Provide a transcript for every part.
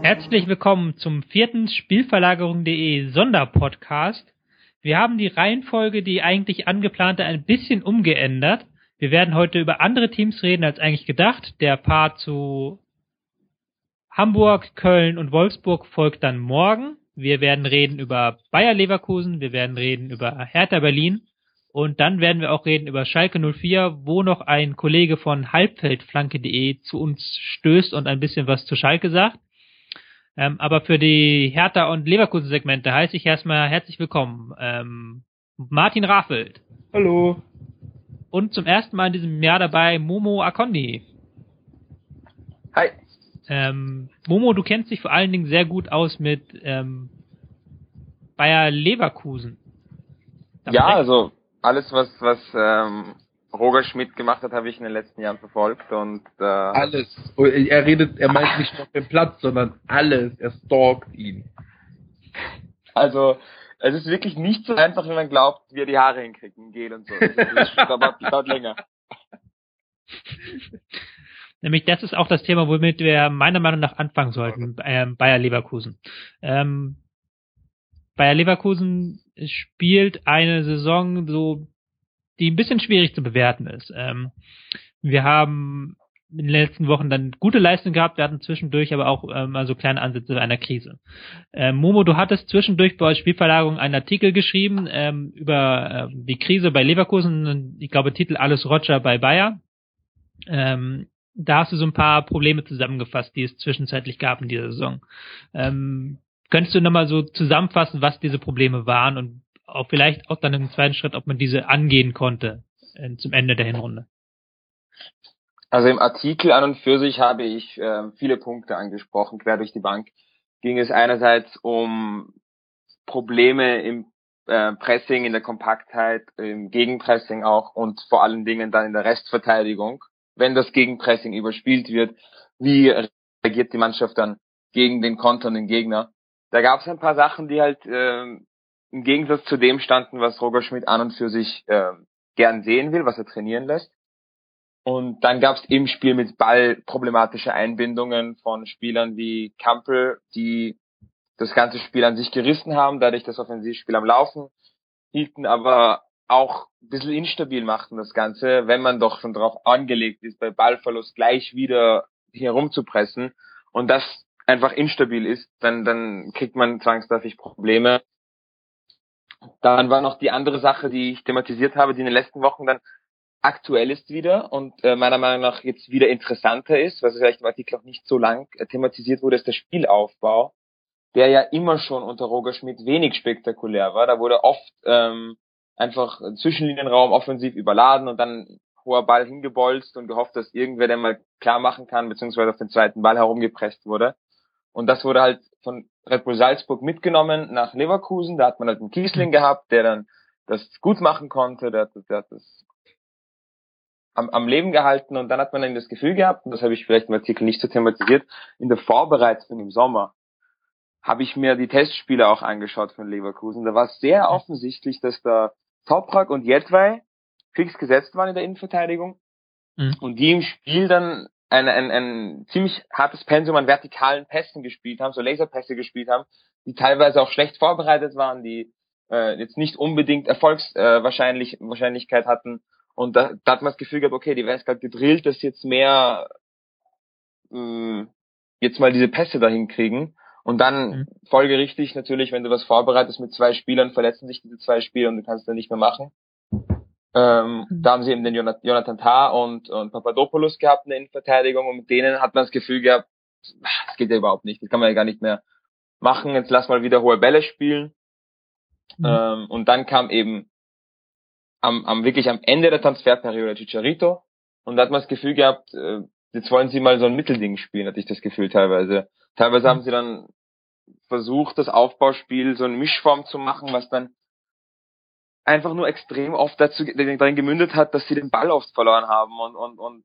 Herzlich willkommen zum 4. Spielverlagerung.de Sonderpodcast. Wir haben die Reihenfolge, die eigentlich angeplante, ein bisschen umgeändert. Wir werden heute über andere Teams reden als eigentlich gedacht. Der Part zu Hamburg, Köln und Wolfsburg folgt dann morgen. Wir werden reden über Bayer Leverkusen, wir werden reden über Hertha Berlin und dann werden wir auch reden über Schalke 04, wo noch ein Kollege von Halbfeldflanke.de zu uns stößt und ein bisschen was zu Schalke sagt. Aber für die Hertha- und Leverkusen-Segmente heiße ich erstmal herzlich willkommen. Martin Raffelt. Hallo. Und zum ersten Mal in diesem Jahr dabei Momo Akhondi. Hi. Momo, du kennst dich vor allen Dingen sehr gut aus mit Bayer Leverkusen. Also alles, was Roger Schmidt gemacht hat, habe ich in den letzten Jahren verfolgt. Und alles. Er meint nicht nur den Platz, sondern alles. Er stalkt ihn. Also es ist wirklich nicht so einfach, wie man glaubt, wie er die Haare hinkriegt und geht und so. Das dauert länger. Nämlich, das ist auch das Thema, womit wir meiner Meinung nach anfangen sollten, Bayer Leverkusen. Bayer Leverkusen spielt eine Saison, so, die ein bisschen schwierig zu bewerten ist. Wir haben in den letzten Wochen dann gute Leistung gehabt, wir hatten zwischendurch aber auch mal so kleine Ansätze einer Krise. Momo, du hattest zwischendurch bei Spielverlagerung einen Artikel geschrieben über die Krise bei Leverkusen, ich glaube Titel Alles Roger bei Bayer. Da hast du so ein paar Probleme zusammengefasst, die es zwischenzeitlich gab in dieser Saison. Könntest du nochmal so zusammenfassen, was diese Probleme waren und auch vielleicht auch dann im zweiten Schritt, ob man diese angehen konnte zum Ende der Hinrunde? Also im Artikel an und für sich habe ich viele Punkte angesprochen, quer durch die Bank. Ging es einerseits um Probleme im Pressing, in der Kompaktheit, im Gegenpressing auch und vor allen Dingen dann in der Restverteidigung. Wenn das Gegenpressing überspielt wird, wie reagiert die Mannschaft dann gegen den konternden Gegner? Da gab es ein paar Sachen, die halt im Gegensatz zu dem standen, was Roger Schmidt an und für sich gern sehen will, was er trainieren lässt. Und dann gab es im Spiel mit Ball problematische Einbindungen von Spielern wie Kampl, die das ganze Spiel an sich gerissen haben, dadurch das Offensivspiel am Laufen hielten, aber auch ein bisschen instabil machten das Ganze, wenn man doch schon drauf angelegt ist, bei Ballverlust gleich wieder hier rumzupressen und das einfach instabil ist, dann kriegt man zwangsläufig Probleme. Dann war noch die andere Sache, die ich thematisiert habe, die in den letzten Wochen dann aktuell ist wieder und meiner Meinung nach jetzt wieder interessanter ist, was vielleicht im Artikel auch nicht so lang thematisiert wurde, ist der Spielaufbau, der ja immer schon unter Roger Schmidt wenig spektakulär war. Da wurde oft einfach Zwischenlinienraum offensiv überladen und dann hoher Ball hingebolzt und gehofft, dass irgendwer den mal klar machen kann, beziehungsweise auf den zweiten Ball herumgepresst wurde. Und das wurde halt von Red Bull Salzburg mitgenommen nach Leverkusen. Da hat man halt einen Kiesling gehabt, der dann das gut machen konnte, der hat das am Leben gehalten und dann hat man dann das Gefühl gehabt, und das habe ich vielleicht im Artikel nicht so thematisiert, in der Vorbereitung im Sommer habe ich mir die Testspiele auch angeschaut von Leverkusen. Da war es sehr offensichtlich, dass da Toprak und Jedvaj fix gesetzt waren in der Innenverteidigung und die im Spiel dann ein ziemlich hartes Pensum an vertikalen Pässen gespielt haben, so Laserpässe gespielt haben, die teilweise auch schlecht vorbereitet waren, die jetzt nicht unbedingt Erfolgswahrscheinlichkeit hatten und da hat man das Gefühl gehabt, okay, die wäre gerade gedrillt, dass jetzt mehr jetzt mal diese Pässe dahin kriegen. Und dann folgerichtig natürlich, wenn du was vorbereitest mit zwei Spielern, verletzen sich diese zwei Spieler und du kannst es dann nicht mehr machen. Da haben sie eben den Jonathan Tah und Papadopoulos gehabt in der Innenverteidigung und mit denen hat man das Gefühl gehabt, das geht ja überhaupt nicht, das kann man ja gar nicht mehr machen, jetzt lass mal wieder hohe Bälle spielen. Und dann kam eben wirklich am Ende der Transferperiode Chicharito und da hat man das Gefühl gehabt, jetzt wollen sie mal so ein Mittelding spielen, hatte ich das Gefühl teilweise. Teilweise haben sie dann versucht, das Aufbauspiel so eine Mischform zu machen, was dann einfach nur extrem oft darin gemündet hat, dass sie den Ball oft verloren haben und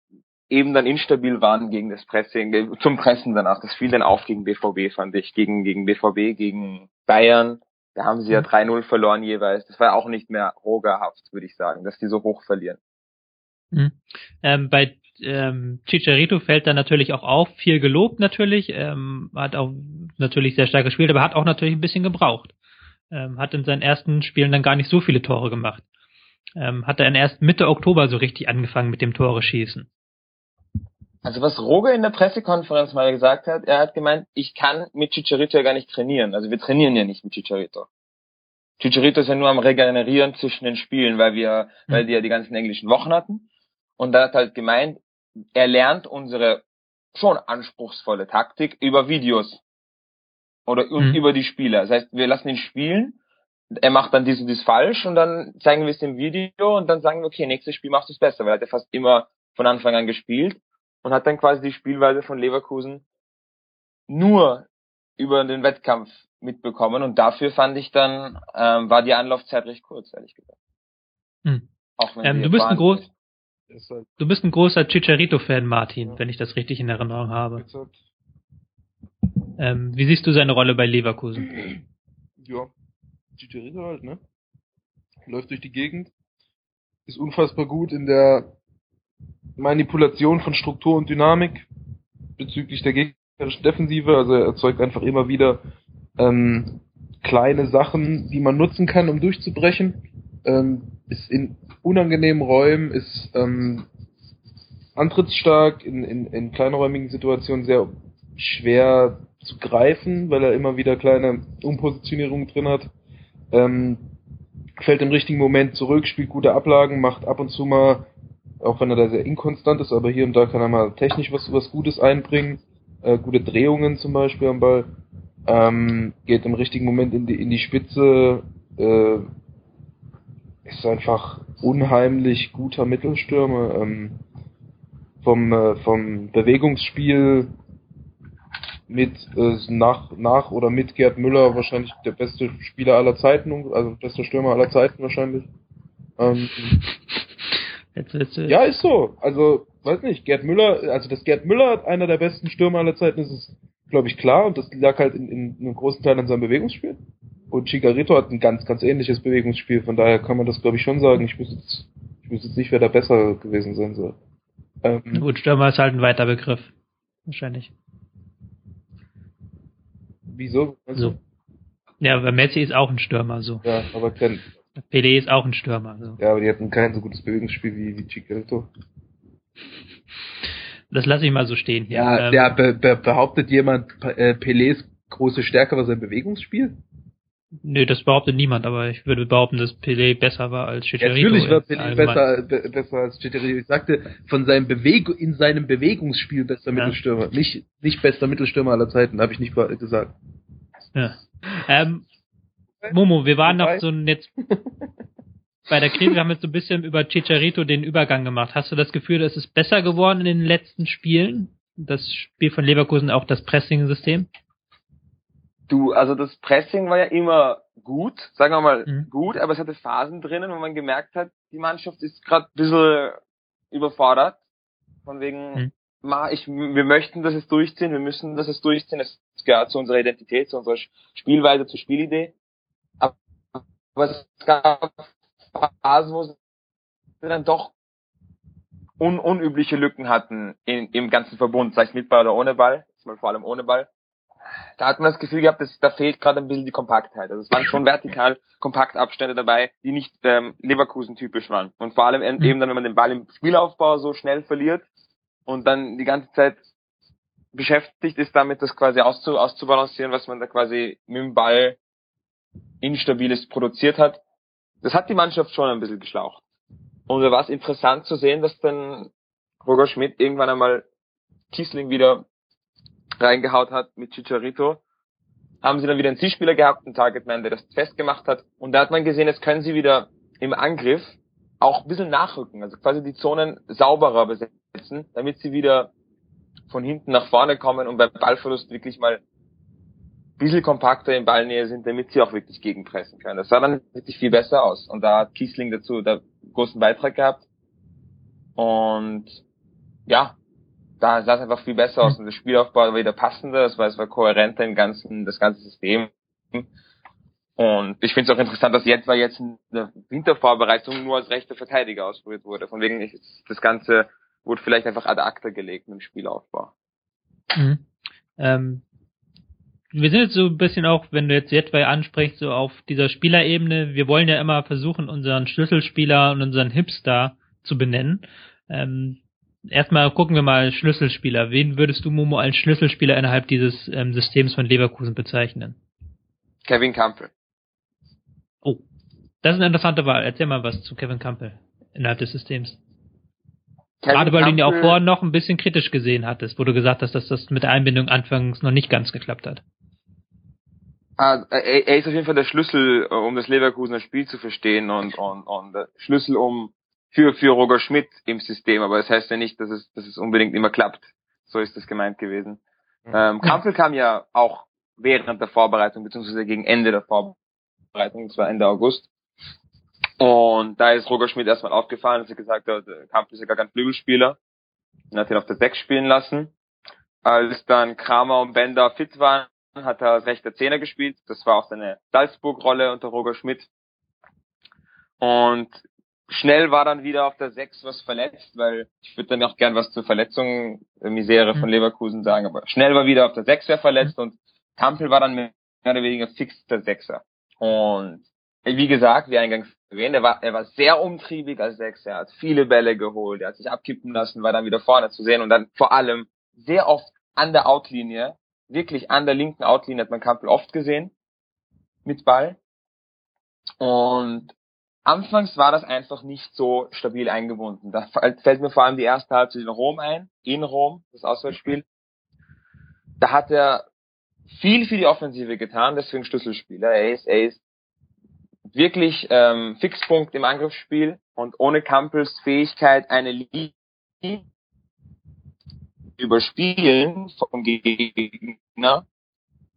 eben dann instabil waren gegen das Pressing, zum Pressen danach. Das fiel dann auf gegen BVB, fand ich, gegen BVB, gegen Bayern, Da haben sie ja 3-0 verloren jeweils. Das war auch nicht mehr rogerhaft, würde ich sagen, dass die so hoch verlieren. Mhm. Bei Chicharito fällt dann natürlich auch auf, viel gelobt natürlich, hat auch natürlich sehr stark gespielt, aber hat auch natürlich ein bisschen gebraucht. Hat in seinen ersten Spielen dann gar nicht so viele Tore gemacht. Hat er erst Mitte Oktober so richtig angefangen mit dem Tore schießen. Also was Roger in der Pressekonferenz mal gesagt hat, er hat gemeint, ich kann mit Chicharito ja gar nicht trainieren. Also wir trainieren ja nicht mit Chicharito. Chicharito ist ja nur am Regenerieren zwischen den Spielen, weil die ja die ganzen englischen Wochen hatten. Und da hat halt gemeint, er lernt unsere schon anspruchsvolle Taktik über Videos oder über die Spieler. Das heißt, wir lassen ihn spielen, er macht dann dies und dies falsch und dann zeigen wir es im Video und dann sagen wir, okay, nächstes Spiel machst du es besser, weil er hat ja fast immer von Anfang an gespielt und hat dann quasi die Spielweise von Leverkusen nur über den Wettkampf mitbekommen und dafür fand ich dann, war die Anlaufzeit recht kurz, ehrlich gesagt. Hm. Auch wenn du bist ein großer Chicharito-Fan, Martin, ja, wenn ich das richtig in Erinnerung habe. Wie siehst du seine Rolle bei Leverkusen? Ja, Chicharito halt, ne? Läuft durch die Gegend, ist unfassbar gut in der Manipulation von Struktur und Dynamik bezüglich der gegnerischen Defensive, also er erzeugt einfach immer wieder kleine Sachen, die man nutzen kann, um durchzubrechen. Ist in unangenehmen Räumen, ist antrittsstark, in kleinräumigen Situationen sehr schwer zu greifen, weil er immer wieder kleine Umpositionierungen drin hat, fällt im richtigen Moment zurück, spielt gute Ablagen, macht ab und zu mal, auch wenn er da sehr inkonstant ist, aber hier und da kann er mal technisch was Gutes einbringen, gute Drehungen zum Beispiel am Ball, geht im richtigen Moment in die Spitze, ist einfach unheimlich guter Mittelstürmer, vom Bewegungsspiel mit nach oder mit Gerd Müller wahrscheinlich der beste Spieler aller Zeiten, also bester Stürmer aller Zeiten wahrscheinlich. Ja, ist so. Also, weiß nicht, dass Gerd Müller hat einer der besten Stürmer aller Zeiten, das ist, glaube ich, klar, und das lag halt in einem großen Teil an seinem Bewegungsspiel. Und Chicharito hat ein ganz, ganz ähnliches Bewegungsspiel, von daher kann man das, glaube ich, schon sagen. Ich wüsste jetzt nicht, wer da besser gewesen sein soll. Gut, Stürmer ist halt ein weiter Begriff. Wahrscheinlich. Wieso? So. Ja, aber Messi ist auch ein Stürmer, so. Ja, aber Pelé ist auch ein Stürmer, so. Ja, aber die hatten kein so gutes Bewegungsspiel wie Chicharito. Das lasse ich mal so stehen hier. Ja, behauptet jemand Pelés große Stärke war sein Bewegungsspiel? Nö, das behauptet niemand, aber ich würde behaupten, dass Pelé besser war als Chicharito. Ja, natürlich war Pelé besser als Chicharito. Ich sagte, in seinem Bewegungsspiel bester Mittelstürmer. Nicht bester Mittelstürmer aller Zeiten, habe ich nicht gesagt. Ja. Momo, wir waren noch so jetzt bei der Krise, wir haben jetzt so ein bisschen über Chicharito den Übergang gemacht. Hast du das Gefühl, dass es besser geworden in den letzten Spielen? Das Spiel von Leverkusen, auch das Pressing-System? Also das Pressing war ja immer gut, sagen wir mal gut, aber es hatte Phasen drinnen, wo man gemerkt hat, die Mannschaft ist gerade ein bisschen überfordert. Von wegen, wir möchten, dass es durchziehen, wir müssen, dass es durchziehen, es gehört zu unserer Identität, zu unserer Spielweise, zur Spielidee. Aber es gab Phasen, wo es dann doch unübliche Lücken hatten im ganzen Verbund, sei es mit Ball oder ohne Ball, jetzt mal vor allem ohne Ball. Da hat man das Gefühl gehabt, da fehlt gerade ein bisschen die Kompaktheit. Also es waren schon vertikal Kompaktabstände dabei, die nicht Leverkusen-typisch waren. Und vor allem eben dann, wenn man den Ball im Spielaufbau so schnell verliert und dann die ganze Zeit beschäftigt ist damit, das quasi auszubalancieren, was man da quasi mit dem Ball Instabiles produziert hat. Das hat die Mannschaft schon ein bisschen geschlaucht. Und da war es interessant zu sehen, dass dann Roger Schmidt irgendwann einmal Kießling wieder reingehaut hat mit Chicharito, haben sie dann wieder einen Zielspieler gehabt, einen Targetman, der das festgemacht hat. Und da hat man gesehen, jetzt können sie wieder im Angriff auch ein bisschen nachrücken, also quasi die Zonen sauberer besetzen, damit sie wieder von hinten nach vorne kommen und beim Ballverlust wirklich mal ein bisschen kompakter in Ballnähe sind, damit sie auch wirklich gegenpressen können. Das sah dann wirklich viel besser aus. Und da hat Kießling dazu einen großen Beitrag gehabt. Und ja, da sah es einfach viel besser aus und der Spielaufbau war wieder passender, es war kohärenter im ganzen, das ganze System. Und ich finde es auch interessant, dass Jedvaj jetzt in der Wintervorbereitung nur als rechter Verteidiger ausprobiert wurde. Von wegen, das Ganze wurde vielleicht einfach ad acta gelegt mit dem Spielaufbau. Mhm. Wir sind jetzt so ein bisschen auch, wenn du jetzt Jedvaj ansprichst, so auf dieser Spielerebene. Wir wollen ja immer versuchen, unseren Schlüsselspieler und unseren Hipster zu benennen. Erstmal gucken wir mal Schlüsselspieler. Wen würdest du, Momo, als Schlüsselspieler innerhalb dieses Systems von Leverkusen bezeichnen? Kevin Kampl. Oh, das ist eine interessante Wahl. Erzähl mal was zu Kevin Kampl innerhalb des Systems. Gerade weil du ihn ja auch vorher noch ein bisschen kritisch gesehen hattest, wo du gesagt hast, dass das mit der Einbindung anfangs noch nicht ganz geklappt hat. Er ist auf jeden Fall der Schlüssel, um das Leverkusener Spiel zu verstehen und der Schlüssel für Roger Schmidt im System, aber das heißt ja nicht, dass es unbedingt immer klappt. So ist das gemeint gewesen. Kampl kam ja auch während der Vorbereitung, beziehungsweise gegen Ende der Vorbereitung, das war Ende August. Und da ist Roger Schmidt erstmal aufgefallen, dass er gesagt hat, Kampl ist ja gar kein Flügelspieler. Und hat ihn auf der 6 spielen lassen. Als dann Kramer und Bender fit waren, hat er als rechter Zehner gespielt. Das war auch seine Salzburg-Rolle unter Roger Schmidt. Und schnell war dann wieder auf der 6 was verletzt, weil ich würde dann auch gern was zur Verletzung Misere von Leverkusen sagen, aber schnell war wieder auf der 6 wer verletzt und Kampl war dann mehr oder weniger fix der Sechser. Und wie gesagt, wie eingangs erwähnt, er war sehr umtriebig als Sechser, er hat viele Bälle geholt, er hat sich abkippen lassen, war dann wieder vorne zu sehen und dann vor allem sehr oft an der Outlinie, wirklich an der linken Outlinie hat man Kampl oft gesehen mit Ball. Und anfangs war das einfach nicht so stabil eingebunden. Da fällt mir vor allem die erste Halbzeit in Rom ein, das Auswärtsspiel. Da hat er viel für die Offensive getan, deswegen Schlüsselspieler. Er ist wirklich Fixpunkt im Angriffsspiel und ohne Kampels Fähigkeit, eine Linie überspielen vom Gegner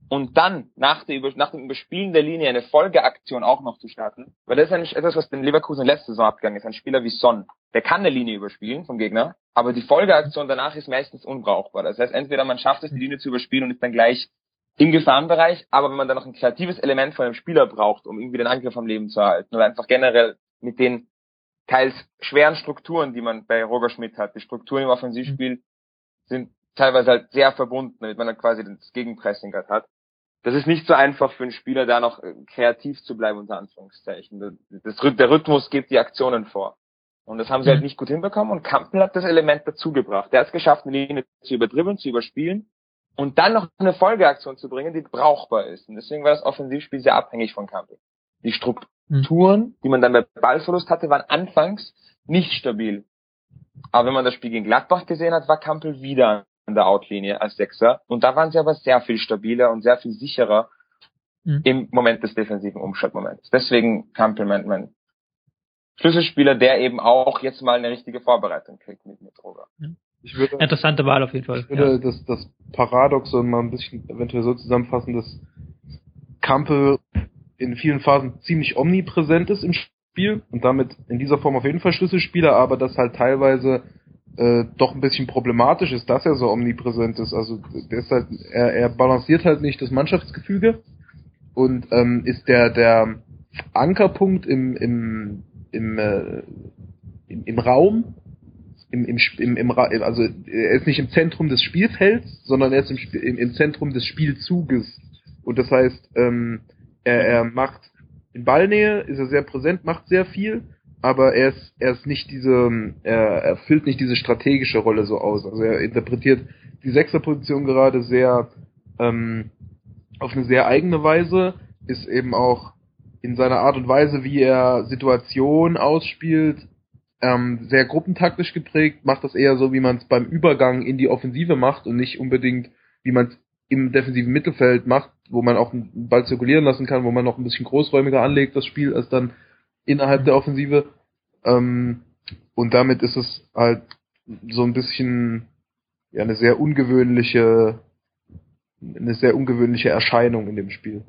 und dann nach dem Überspielen der Linie eine Folgeaktion auch noch zu starten, weil das ist eigentlich etwas, was den Leverkusen letzte Saison abgegangen ist. Ein Spieler wie Son, der kann eine Linie überspielen vom Gegner, aber die Folgeaktion danach ist meistens unbrauchbar. Das heißt, entweder man schafft es, die Linie zu überspielen und ist dann gleich im Gefahrenbereich, aber wenn man dann noch ein kreatives Element von einem Spieler braucht, um irgendwie den Angriff am Leben zu erhalten oder einfach generell mit den teils schweren Strukturen, die man bei Roger Schmidt hat, die Strukturen im Offensivspiel sind teilweise halt sehr verbunden, damit man dann quasi das Gegenpressing halt hat. Das ist nicht so einfach für einen Spieler, da noch kreativ zu bleiben, unter Anführungszeichen. Der Rhythmus gibt die Aktionen vor. Und das haben sie halt nicht gut hinbekommen und Kampl hat das Element dazugebracht. Der hat es geschafft, eine Linie zu überdribbeln, zu überspielen und dann noch eine Folgeaktion zu bringen, die brauchbar ist. Und deswegen war das Offensivspiel sehr abhängig von Kampl. Die Strukturen, die man dann bei Ballverlust hatte, waren anfangs nicht stabil. Aber wenn man das Spiel gegen Gladbach gesehen hat, war Kampl wieder an der Outlinie als Sechser. Und da waren sie aber sehr viel stabiler und sehr viel sicherer im Moment des defensiven Umschaltmoments. Deswegen Kampl mein Schlüsselspieler, der eben auch jetzt mal eine richtige Vorbereitung kriegt mit Roger. Interessante Wahl auf jeden Fall. Ich würde das Paradoxon mal ein bisschen eventuell so zusammenfassen, dass Kampl in vielen Phasen ziemlich omnipräsent ist im Spiel und damit in dieser Form auf jeden Fall Schlüsselspieler, aber das halt teilweise doch ein bisschen problematisch ist, dass er so omnipräsent ist. Also der ist halt, er balanciert halt nicht das Mannschaftsgefüge und ist der Ankerpunkt im Raum, also er ist nicht im Zentrum des Spielfelds, sondern er ist im Zentrum des Spielzuges. Und das heißt, er macht in Ballnähe, ist er sehr präsent, macht sehr viel, aber er ist nicht er füllt nicht diese strategische Rolle so aus. Also er interpretiert die Sechserposition gerade sehr auf eine sehr eigene Weise, ist eben auch in seiner Art und Weise, wie er Situationen ausspielt, sehr gruppentaktisch geprägt, macht das eher so, wie man es beim Übergang in die Offensive macht und nicht unbedingt, wie man es im defensiven Mittelfeld macht, wo man auch einen Ball zirkulieren lassen kann, wo man noch ein bisschen großräumiger anlegt, das Spiel, als dann innerhalb der Offensive. Und damit ist es halt so ein bisschen ja eine sehr ungewöhnliche Erscheinung in dem Spiel.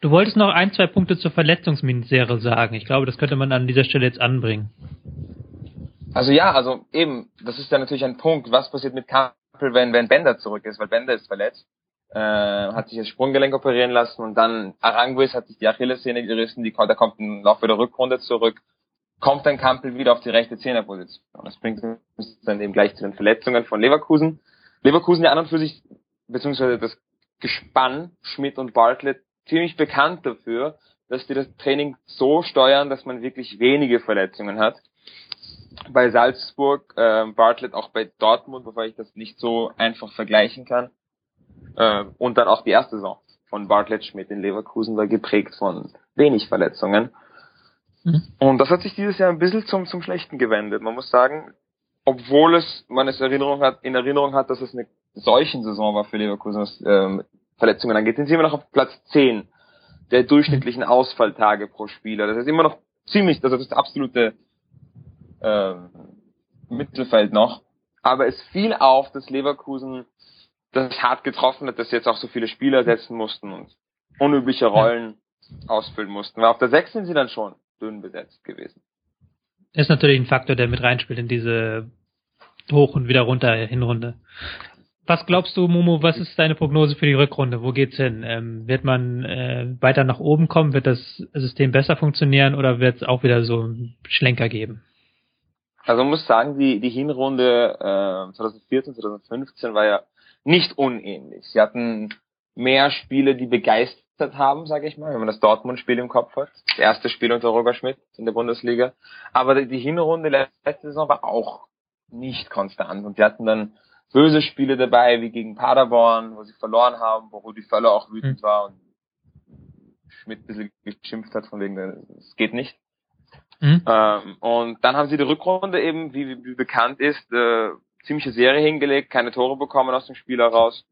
Du wolltest noch 1-2 Punkte zur Verletzungsmisere sagen. Ich glaube, das könnte man an dieser Stelle jetzt anbringen. Also eben, das ist ja natürlich ein Punkt, was passiert mit Kampl, wenn Bender zurück ist, weil Bender ist verletzt. hat sich das Sprunggelenk operieren lassen und dann Aranguiz hat sich die Achillessehne gerissen, der kommt im Laufe der Rückrunde zurück, kommt dann Kampl wieder auf die rechte Zehnerposition. Und das bringt uns dann eben gleich zu den Verletzungen von Leverkusen. Leverkusen, der an und für sich, beziehungsweise das Gespann, Schmidt und Bartlett, ziemlich bekannt dafür, dass die das Training so steuern, dass man wirklich wenige Verletzungen hat. Bei Salzburg, Bartlett auch bei Dortmund, wobei ich das nicht so einfach vergleichen kann. Und dann auch die erste Saison von Bartlett Schmidt in Leverkusen war geprägt von wenig Verletzungen. Und das hat sich dieses Jahr ein bisschen zum Schlechten gewendet. Man muss sagen, obwohl man in Erinnerung hat, dass es eine solchen Saison war für Leverkusen, was Verletzungen angeht, sind sie immer noch auf Platz 10 der durchschnittlichen Ausfalltage pro Spieler. Das ist immer noch ziemlich, das ist das absolute Mittelfeld noch. Aber es fiel auf, dass Leverkusen das hart getroffen hat, dass jetzt auch so viele Spieler setzen mussten und unübliche Rollen ausfüllen mussten. Weil auf der 6 sind sie dann schon dünn besetzt gewesen. Ist natürlich ein Faktor, der mit reinspielt in diese Hoch- und wieder runter Hinrunde. Was glaubst du, Momo, was ist deine Prognose für die Rückrunde? Wo geht's hin? Wird man weiter nach oben kommen? Wird das System besser funktionieren oder wird es auch wieder so einen Schlenker geben? Also man muss sagen, die Hinrunde 2014, 2015 war ja nicht unähnlich. Sie hatten mehr Spiele, die begeistert haben, sage ich mal, wenn man das Dortmund-Spiel im Kopf hat. Das erste Spiel unter Roger Schmidt in der Bundesliga. Aber die Hinrunde letzte Saison war auch nicht konstant. Und sie hatten dann böse Spiele dabei, wie gegen Paderborn, wo sie verloren haben, wo Rudi Völler auch wütend war und Schmidt ein bisschen geschimpft hat von wegen, es geht nicht. Und dann haben sie die Rückrunde eben, wie bekannt ist, ziemliche Serie hingelegt, keine Tore bekommen aus dem Spiel heraus.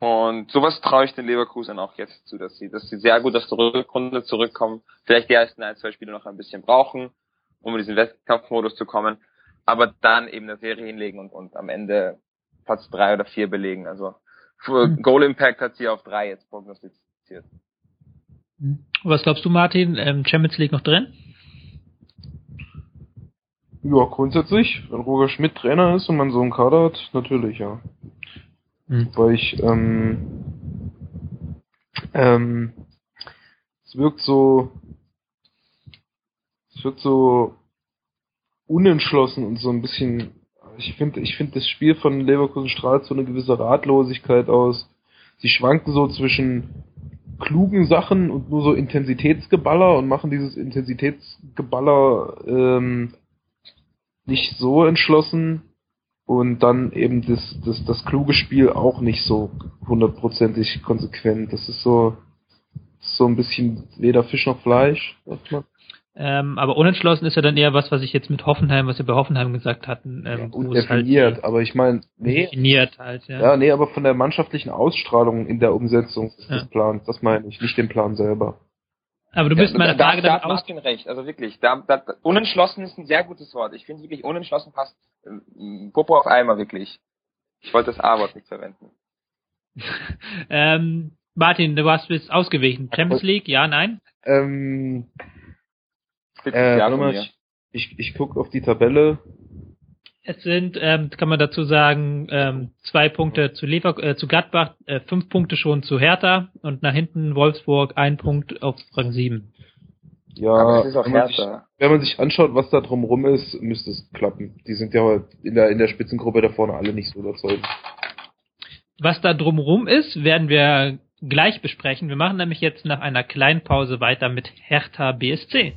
Und sowas traue ich den Leverkusen auch jetzt zu, dass sie sehr gut aus der Rückrunde zurückkommen, vielleicht die ersten 1-2 Spiele noch ein bisschen brauchen, um in diesen Wettkampfmodus zu kommen. Aber dann eben eine Serie hinlegen und am Ende Platz 3 oder 4 belegen. Also Goal Impact hat sie auf 3 jetzt prognostiziert. Was glaubst du, Martin? Champions League noch drin? Ja, grundsätzlich. Wenn Roger Schmidt Trainer ist und man so einen Kader hat, natürlich, ja. Weil ich es wirkt so unentschlossen und so ein bisschen, ich finde das Spiel von Leverkusen strahlt so eine gewisse Ratlosigkeit aus. Sie schwanken so zwischen klugen Sachen und nur so Intensitätsgeballer und machen dieses Intensitätsgeballer nicht so entschlossen und dann eben das kluge Spiel auch nicht so hundertprozentig konsequent. Das ist so ein bisschen weder Fisch noch Fleisch, sagt man. Aber unentschlossen ist ja dann eher was ich jetzt mit Hoffenheim, was wir bei Hoffenheim gesagt hatten. Undefiniert, halt, aber ich meine, nee. Definiert halt, ja. Ja, nee, aber von der mannschaftlichen Ausstrahlung in der Umsetzung des Plans, das meine ich, nicht den Plan selber. Aber du bist meiner Frage damit aus. Da hat Martin recht, also wirklich, unentschlossen ist ein sehr gutes Wort. Ich finde wirklich, unentschlossen passt Popo auf Eimer, wirklich. Ich wollte das A-Wort nicht verwenden. Martin, du warst jetzt ausgewichen. Champions League, ja, nein? Ich gucke auf die Tabelle. Es sind, kann man dazu sagen, 2 Punkte zu Gladbach, 5 Punkte schon zu Hertha und nach hinten Wolfsburg 1 Punkt auf Rang 7. Ja, aber es ist auch wenn man sich anschaut, was da drumrum ist, müsste es klappen. Die sind ja in der Spitzengruppe da vorne alle nicht so überzeugend. Was da drumrum ist, werden wir gleich besprechen. Wir machen nämlich jetzt nach einer kleinen Pause weiter mit Hertha BSC.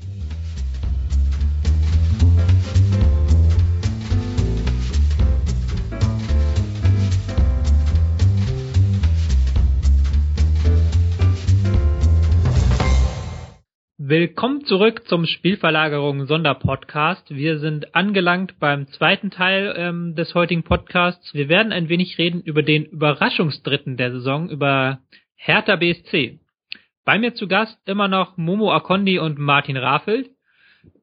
Willkommen zurück zum Spielverlagerung Sonderpodcast. Wir sind angelangt beim zweiten Teil des heutigen Podcasts. Wir werden ein wenig reden über den Überraschungsdritten der Saison, über Hertha BSC. Bei mir zu Gast immer noch Momo Akhondi und Martin Raffelt.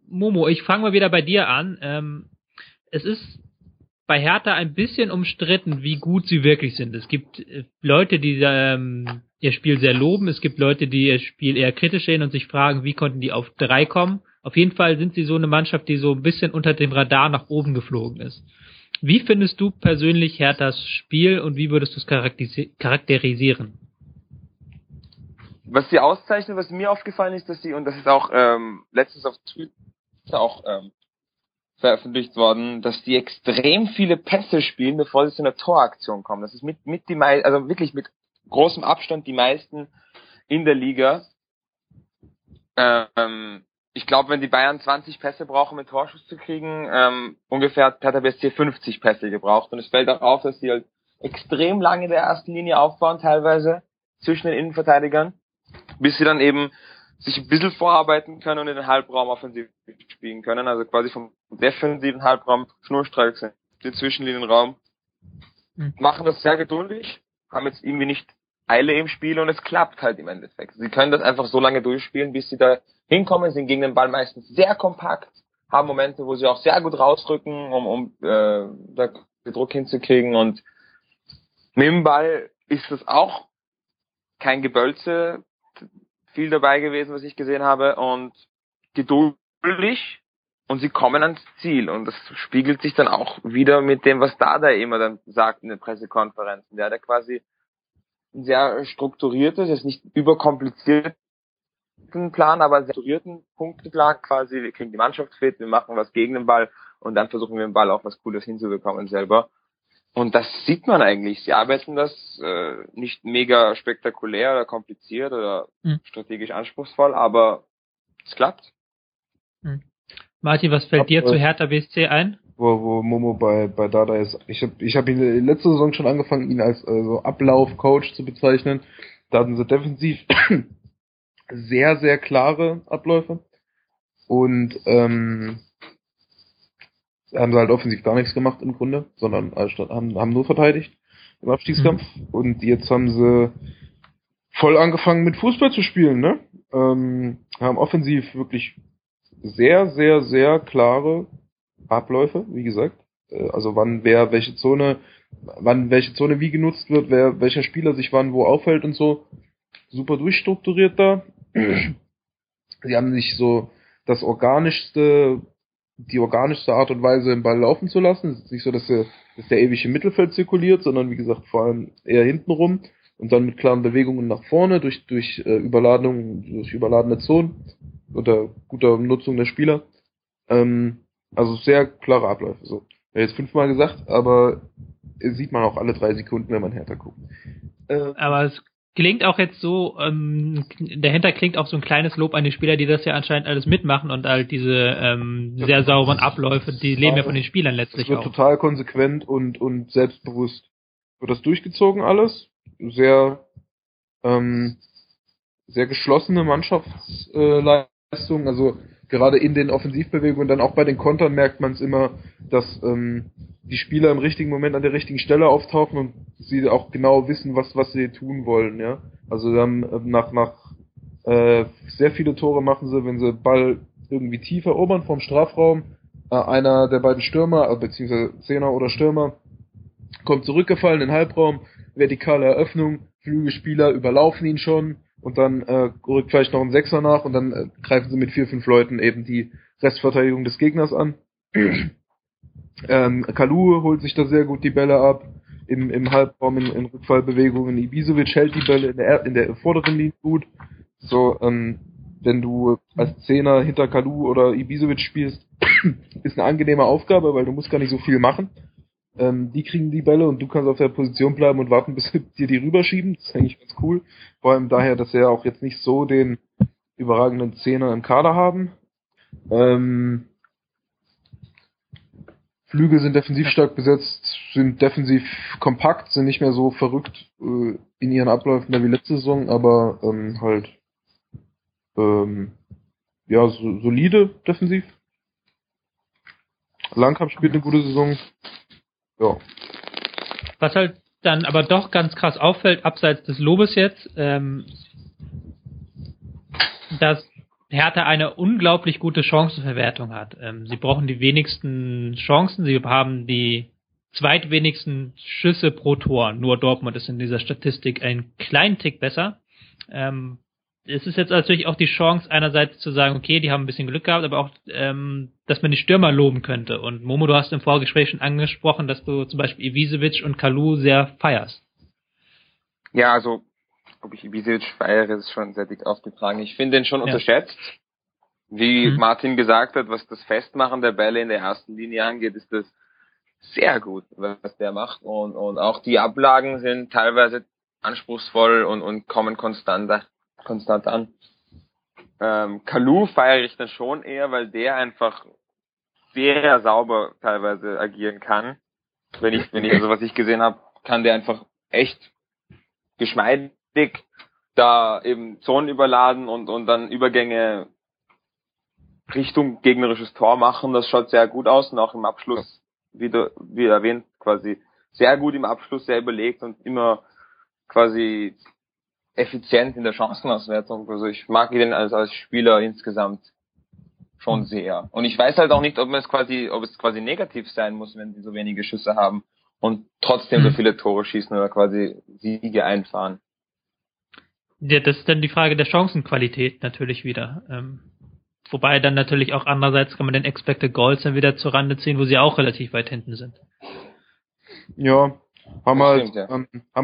Momo, ich fange mal wieder bei dir an. Es ist bei Hertha ein bisschen umstritten, wie gut sie wirklich sind. Es gibt Leute, die ihr Spiel sehr loben. Es gibt Leute, die ihr Spiel eher kritisch sehen und sich fragen, wie konnten die auf 3 kommen. Auf jeden Fall sind sie so eine Mannschaft, die so ein bisschen unter dem Radar nach oben geflogen ist. Wie findest du persönlich Herthas Spiel und wie würdest du es charakterisieren? Was sie auszeichnet, was mir aufgefallen ist, dass sie, und das ist auch letztens auf Twitter auch veröffentlicht worden, dass die extrem viele Pässe spielen, bevor sie zu einer Toraktion kommen. Das ist mit die meisten, also wirklich mit großem Abstand die meisten in der Liga. Ich glaube, wenn die Bayern 20 Pässe brauchen, um einen Torschuss zu kriegen, ungefähr hat Hertha BSC 50 Pässe gebraucht. Und es fällt auch auf, dass sie halt extrem lange in der ersten Linie aufbauen, teilweise zwischen den Innenverteidigern, bis sie dann eben sich ein bisschen vorarbeiten können und in den Halbraum offensiv spielen können. Also quasi vom defensiven Halbraum schnurstracks in den Zwischenlinienraum. Machen das sehr geduldig, haben jetzt irgendwie nicht Eile im Spiel und es klappt halt im Endeffekt. Sie können das einfach so lange durchspielen, bis sie da hinkommen, sind gegen den Ball meistens sehr kompakt, haben Momente, wo sie auch sehr gut rausrücken, um da den Druck hinzukriegen, und mit dem Ball ist das auch kein Gebölze, viel dabei gewesen, was ich gesehen habe, und geduldig, und sie kommen ans Ziel, und das spiegelt sich dann auch wieder mit dem, was Dardai immer dann sagt in den Pressekonferenzen. Der hat ja quasi ein sehr strukturiertes, jetzt nicht überkomplizierten Plan, aber einen sehr strukturierten Punkteplan quasi. Wir kriegen die Mannschaft fit, wir machen was gegen den Ball und dann versuchen wir, den Ball auch was Cooles hinzubekommen selber. Und das sieht man eigentlich. Sie arbeiten das nicht mega spektakulär oder kompliziert oder strategisch anspruchsvoll, aber es klappt. Martin, was fällt dir zu Hertha BSC ein? Wo Momo bei Dardai ist. Ich hab ihn letzte Saison schon angefangen, ihn als so Ablaufcoach zu bezeichnen. Da hatten sie defensiv sehr, sehr klare Abläufe und haben sie halt offensiv gar nichts gemacht im Grunde, sondern haben nur verteidigt im Abstiegskampf. Und jetzt haben sie voll angefangen mit Fußball zu spielen, ne? Haben offensiv wirklich sehr, sehr, sehr klare Abläufe, wie gesagt. Also wann welche Zone wie genutzt wird, wer welcher Spieler sich wann wo aufhält und so. Super durchstrukturiert da. Sie haben sich so die organischste Art und Weise, den Ball laufen zu lassen. Es ist nicht so, dass der ewig im Mittelfeld zirkuliert, sondern wie gesagt, vor allem eher hintenrum und dann mit klaren Bewegungen nach vorne durch Überladung, durch überladene Zonen unter guter Nutzung der Spieler. Also sehr klare Abläufe. So. Jetzt 5-mal gesagt, aber sieht man auch alle 3 Sekunden, wenn man Hertha guckt. Aber es klingt auch jetzt so, dahinter klingt auch so ein kleines Lob an die Spieler, die das ja anscheinend alles mitmachen, und all diese sehr sauberen Abläufe, die leben ja von den Spielern letztlich auch. Das wird total konsequent und selbstbewusst. Wird das durchgezogen alles? Sehr geschlossene Mannschaftsleistung, also gerade in den Offensivbewegungen, dann auch bei den Kontern merkt man es immer, dass die Spieler im richtigen Moment an der richtigen Stelle auftauchen und sie auch genau wissen, was sie tun wollen, ja. Also dann nach sehr viele Tore machen sie, wenn sie Ball irgendwie tief erobern vom Strafraum, einer der beiden Stürmer, beziehungsweise Zehner oder Stürmer, kommt zurückgefallen in den Halbraum, vertikale Eröffnung, Flügelspieler überlaufen ihn schon und dann rückt vielleicht noch ein Sechser nach und dann greifen sie mit 4, 5 Leuten eben die Restverteidigung des Gegners an. Kalou holt sich da sehr gut die Bälle ab im Halbraum, in Rückfallbewegungen. Ibišević hält die Bälle in der vorderen Linie gut. So, wenn du als Zehner hinter Kalou oder Ibišević spielst, ist eine angenehme Aufgabe, weil du musst gar nicht so viel machen. Die kriegen die Bälle und du kannst auf der Position bleiben und warten, bis sie dir die rüberschieben. Das ist eigentlich ganz cool. Vor allem daher, dass sie ja auch jetzt nicht so den überragenden Zehner im Kader haben. Flügel sind defensiv stark besetzt, sind defensiv kompakt, sind nicht mehr so verrückt in ihren Abläufen wie letzte Saison, aber solide defensiv. Langkamp spielt eine gute Saison. Ja. Was halt dann aber doch ganz krass auffällt, abseits des Lobes jetzt, dass Hertha eine unglaublich gute Chancenverwertung hat. Sie brauchen die wenigsten Chancen, sie haben die zweitwenigsten Schüsse pro Tor. Nur Dortmund ist in dieser Statistik einen kleinen Tick besser. Es ist jetzt natürlich auch die Chance, einerseits zu sagen, okay, die haben ein bisschen Glück gehabt, aber auch, dass man die Stürmer loben könnte. Und Momo, du hast im Vorgespräch schon angesprochen, dass du zum Beispiel Ibišević und Kalou sehr feierst. Ja, also, ob ich Ibišević feiere, ist schon sehr dick ausgetragen. Ich finde ihn schon unterschätzt. Wie Martin gesagt hat, was das Festmachen der Bälle in der ersten Linie angeht, ist das sehr gut, was der macht. Und auch die Ablagen sind teilweise anspruchsvoll und kommen konstant an. Kalou feiere ich dann schon eher, weil der einfach sehr sauber teilweise agieren kann. Wenn ich was ich gesehen habe, kann der einfach echt geschmeidig da eben Zonen überladen und dann Übergänge Richtung gegnerisches Tor machen. Das schaut sehr gut aus und auch im Abschluss, wie erwähnt, quasi sehr gut im Abschluss, sehr überlegt und immer quasi effizient in der Chancenauswertung. Also ich mag ihn als Spieler insgesamt schon sehr. Und ich weiß halt auch nicht, ob es quasi negativ sein muss, wenn sie so wenige Schüsse haben und trotzdem so viele Tore schießen oder quasi Siege einfahren. Ja, das ist dann die Frage der Chancenqualität natürlich wieder. Wobei dann natürlich auch andererseits kann man den Expected Goals dann wieder zur Rande ziehen, wo sie auch relativ weit hinten sind. Ja, haben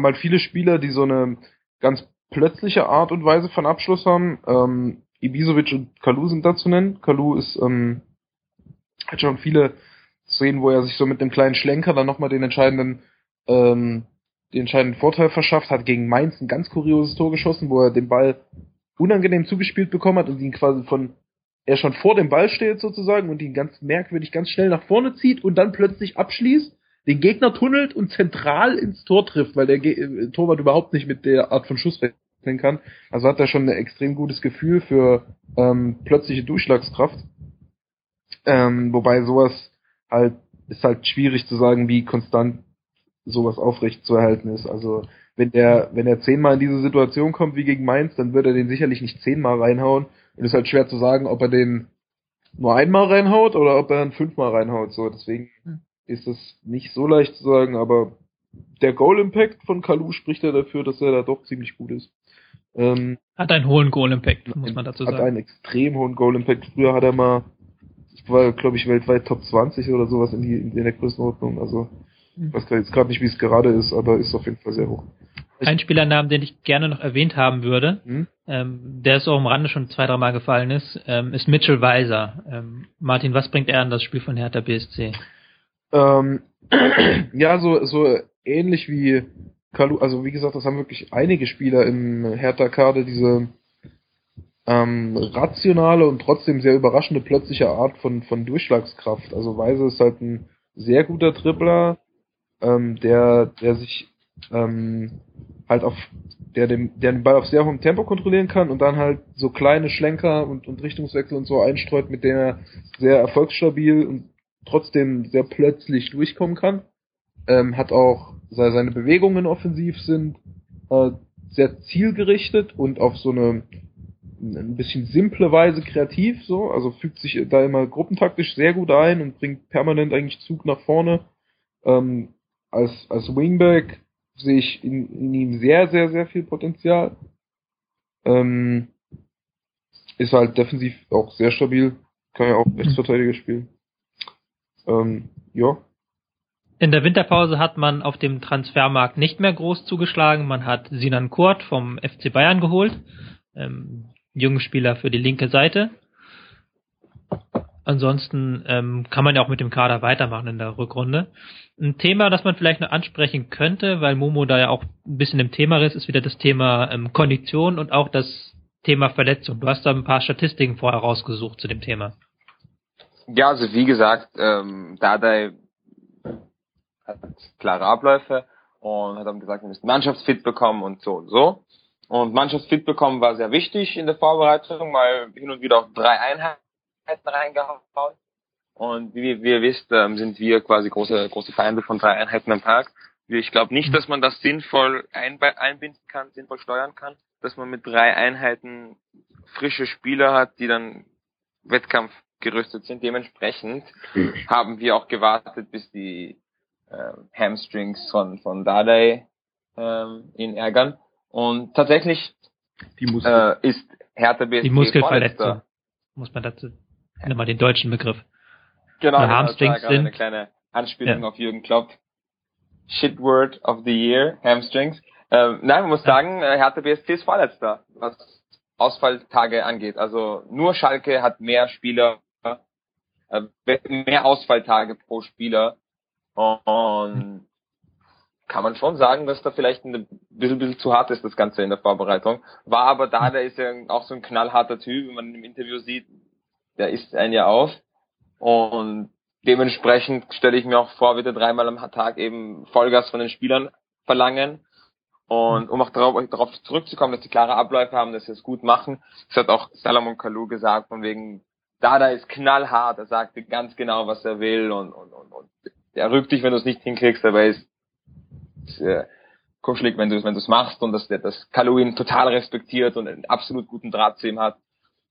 halt viele Spieler, die so eine ganz plötzliche Art und Weise von Abschluss haben. Ibišević und Kalou sind da zu nennen. Kalou ist hat schon viele Szenen, wo er sich so mit einem kleinen Schlenker dann nochmal den entscheidenden Vorteil verschafft, hat gegen Mainz ein ganz kurioses Tor geschossen, wo er den Ball unangenehm zugespielt bekommen hat und ihn quasi er schon vor dem Ball steht sozusagen und ihn ganz merkwürdig ganz schnell nach vorne zieht und dann plötzlich abschließt, den Gegner tunnelt und zentral ins Tor trifft, weil der Torwart überhaupt nicht mit der Art von Schuss rechnen kann. Also hat er schon ein extrem gutes Gefühl für plötzliche Durchschlagskraft. Wobei sowas halt ist halt schwierig zu sagen, wie konstant sowas aufrecht zu erhalten ist. Also wenn er 10-mal in diese Situation kommt wie gegen Mainz, dann wird er den sicherlich nicht 10-mal reinhauen. Und es ist halt schwer zu sagen, ob er den nur 1-mal reinhaut oder ob er dann 5-mal reinhaut. So, deswegen ist es nicht so leicht zu sagen, aber der Goal-Impact von Kalou spricht ja dafür, dass er da doch ziemlich gut ist. Hat einen hohen Goal-Impact, muss man dazu sagen. Hat einen extrem hohen Goal-Impact. Früher hat er mal, das war, glaube ich, weltweit Top 20 oder sowas in der Größenordnung. Also ich weiß jetzt gerade nicht, wie es gerade ist, aber ist auf jeden Fall sehr hoch. Ein Spielernamen, den ich gerne noch erwähnt haben würde, der ist auch am Rande schon 2-3 Mal gefallen ist Mitchell Weiser. Martin, was bringt er an das Spiel von Hertha BSC? Ja, so ähnlich wie Kalou, also wie gesagt, das haben wirklich einige Spieler im Hertha-Kader, diese rationale und trotzdem sehr überraschende plötzliche Art von Durchschlagskraft. Also Weiser ist halt ein sehr guter Dribbler, der sich halt der den Ball auf sehr hohem Tempo kontrollieren kann und dann halt so kleine Schlenker und Richtungswechsel und so einstreut, mit denen er sehr erfolgsstabil und trotzdem sehr plötzlich durchkommen kann. Hat auch seine Bewegungen offensiv sind sehr zielgerichtet und auf so eine ein bisschen simple Weise kreativ, so, also fügt sich da immer gruppentaktisch sehr gut ein und bringt permanent eigentlich Zug nach vorne. Als Wingback sehe ich in ihm sehr, sehr, sehr viel Potenzial. Ist halt defensiv auch sehr stabil. Kann ja auch Rechtsverteidiger spielen. Ja. In der Winterpause hat man auf dem Transfermarkt nicht mehr groß zugeschlagen. Man hat Sinan Kurt vom FC Bayern geholt. Jungen Spieler für die linke Seite. Ansonsten kann man ja auch mit dem Kader weitermachen in der Rückrunde. Ein Thema, das man vielleicht noch ansprechen könnte, weil Momo da ja auch ein bisschen im Thema ist wieder das Thema Kondition und auch das Thema Verletzung. Du hast da ein paar Statistiken vorher rausgesucht zu dem Thema. Ja, also wie gesagt, Dardai hat klare Abläufe und hat dann gesagt, wir müssen Mannschaftsfit bekommen und so und so. Und Mannschaftsfit bekommen war sehr wichtig in der Vorbereitung, mal hin und wieder auch 3 Einheiten reingehauen. Und wie wir wisst, sind wir quasi große Feinde von 3 Einheiten am Tag. Ich glaube nicht, dass man das sinnvoll einbinden kann, sinnvoll steuern kann, dass man mit 3 Einheiten frische Spieler hat, die dann Wettkampf gerüstet sind. Dementsprechend haben wir auch gewartet, bis die Hamstrings von Dardai ihn ärgern. Und tatsächlich ist Hertha BSC die Muskelverletzung, muss man dazu nochmal den deutschen Begriff. Genau, eine kleine Anspielung auf Jürgen Klopp. Shitword of the year, Hamstrings. Nein, man muss sagen, Hertha BSC ist Vorletzter, was Ausfalltage angeht. Also nur Schalke hat mehr Spieler, mehr Ausfalltage pro Spieler. Und kann man schon sagen, dass da vielleicht ein bisschen zu hart ist, das Ganze in der Vorbereitung. War aber Dardai ist ja auch so ein knallharter Typ, wenn man im Interview sieht, der isst einen ja auf. Und dementsprechend stelle ich mir auch vor, wird er dreimal am Tag eben Vollgas von den Spielern verlangen. Und um auch darauf zurückzukommen, dass die klare Abläufe haben, dass sie es gut machen. Das hat auch Salomon Kalou gesagt, von wegen, Dardai ist knallhart, er sagte ganz genau, was er will und er rügt dich, wenn du es nicht hinkriegst, aber er ist kuschelig, wenn du es machst, und dass Kalou ihn total respektiert und einen absolut guten Draht zu ihm hat.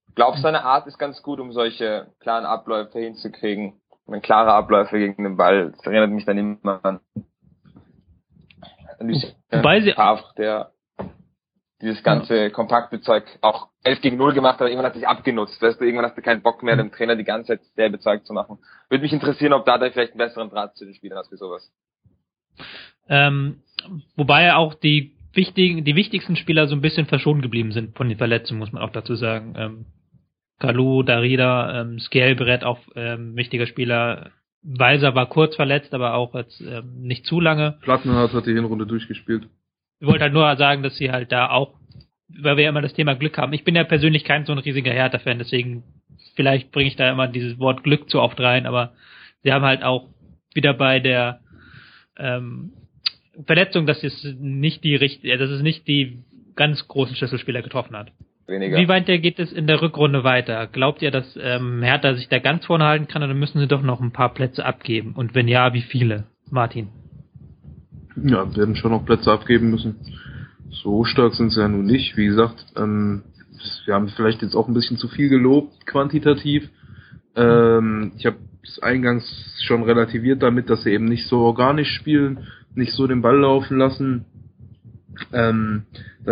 Ich glaube, seine Art ist ganz gut, um solche klaren Abläufe hinzukriegen. Wenn klare Abläufe gegen den Ball, das erinnert mich dann immer an Favre, der dieses ganze kompakte Zeug auch 11-0 gemacht hat, irgendwann hat sich abgenutzt, weißt du, irgendwann hast du keinen Bock mehr, dem Trainer die ganze Zeit selbe Zeug zu machen. Würde mich interessieren, ob Dardai vielleicht einen besseren Draht zu den Spielern hat für sowas. Wobei ja auch die wichtigsten Spieler so ein bisschen verschont geblieben sind von den Verletzungen, muss man auch dazu sagen. Kalou, Darida, Skelbrett, auch wichtiger Spieler. Weiser war kurz verletzt, aber auch jetzt nicht zu lange. Plattenhardt hat die Hinrunde durchgespielt. Ich wollte halt nur sagen, dass sie halt da auch, weil wir ja immer das Thema Glück haben. Ich bin ja persönlich kein so ein riesiger Hertha-Fan, deswegen vielleicht bringe ich da immer dieses Wort Glück zu oft rein, aber sie haben halt auch wieder bei der Verletzung, dass es nicht die ganz großen Schlüsselspieler getroffen hat. Weniger. Wie weit geht es in der Rückrunde weiter? Glaubt ihr, dass Hertha sich da ganz vorne halten kann, oder müssen sie doch noch ein paar Plätze abgeben? Und wenn ja, wie viele? Martin? Ja, werden schon noch Plätze abgeben müssen. So stark sind sie ja nun nicht. Wie gesagt, wir haben vielleicht jetzt auch ein bisschen zu viel gelobt, quantitativ. Ich habe es eingangs schon relativiert damit, dass sie eben nicht so organisch spielen, nicht so den Ball laufen lassen, dann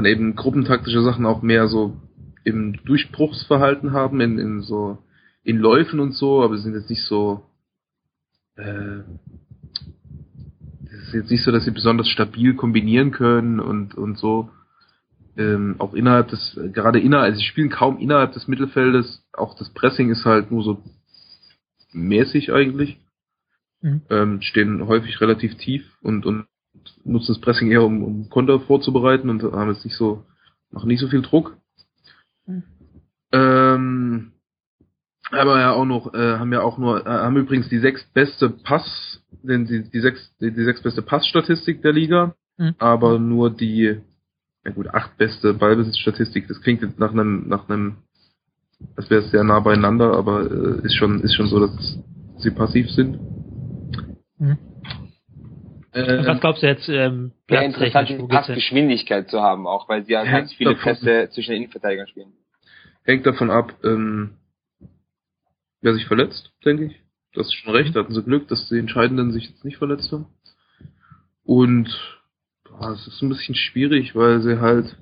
eben gruppentaktische Sachen auch mehr so im Durchbruchsverhalten haben, in Läufen und so, aber sind jetzt nicht so, es ist jetzt nicht so, dass sie besonders stabil kombinieren können und so, auch innerhalb des, sie spielen kaum innerhalb des Mittelfeldes, auch das Pressing ist halt nur so mäßig eigentlich, stehen häufig relativ tief und nutzen das Pressing eher, um Konter vorzubereiten, und haben jetzt nicht so, machen nicht so viel Druck. Aber ja auch noch, haben übrigens die sechstbeste Passstatistik der Liga, aber nur die, na gut, 8. beste Ballbesitzstatistik. Das klingt jetzt nach einem, das wäre sehr nah beieinander, aber ist schon so, dass sie passiv sind. Was glaubst du jetzt? Ja, interessant, die Passgeschwindigkeit zu haben auch, weil sie ja ganz viele Pässe zwischen den Innenverteidigern spielen. Hängt davon ab, wer sich verletzt, denke ich. Das ist schon recht, da hatten sie Glück, dass die Entscheidenden sich jetzt nicht verletzt haben. Und es ist ein bisschen schwierig, weil sie halt,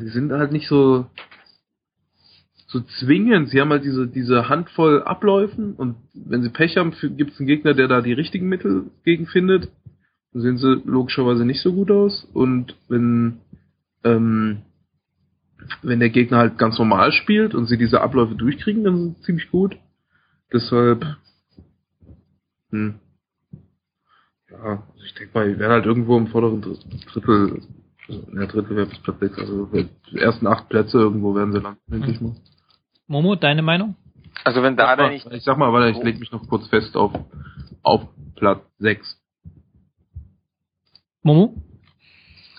sie sind halt nicht so zwingend. Sie haben halt diese Handvoll Abläufen, und wenn sie Pech haben, gibt es einen Gegner, der da die richtigen Mittel gegen findet. Dann sehen sie logischerweise nicht so gut aus. Und wenn der Gegner halt ganz normal spielt und sie diese Abläufe durchkriegen, dann sind sie ziemlich gut. Deshalb, ja, ich denke mal, die werden halt irgendwo im vorderen Drittel, Drittel wäre bis Platz 6, also die ersten 8 Plätze irgendwo werden sie lang, denke ich mal. Momo, deine Meinung? Also wenn Dardai nicht... Ich sag mal, weil ich leg mich noch kurz fest auf Platz 6. Momo?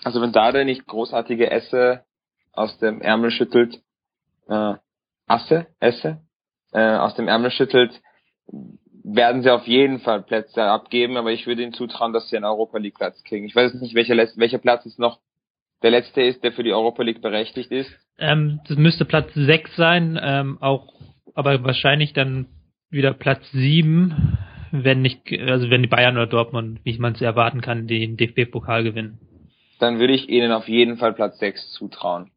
Also wenn Dardai nicht großartige Esse aus dem Ärmel schüttelt, aus dem Ärmel schüttelt, werden sie auf jeden Fall Plätze abgeben, aber ich würde ihnen zutrauen, dass sie einen Europa League Platz kriegen. Ich weiß nicht, welcher Platz ist noch der letzte ist, der für die Europa League berechtigt ist. Das müsste Platz 6 sein, aber wahrscheinlich dann wieder Platz 7, wenn die Bayern oder Dortmund, wie man es erwarten kann, den DFB-Pokal gewinnen. dann würde ich ihnen auf jeden Fall Platz 6 zutrauen.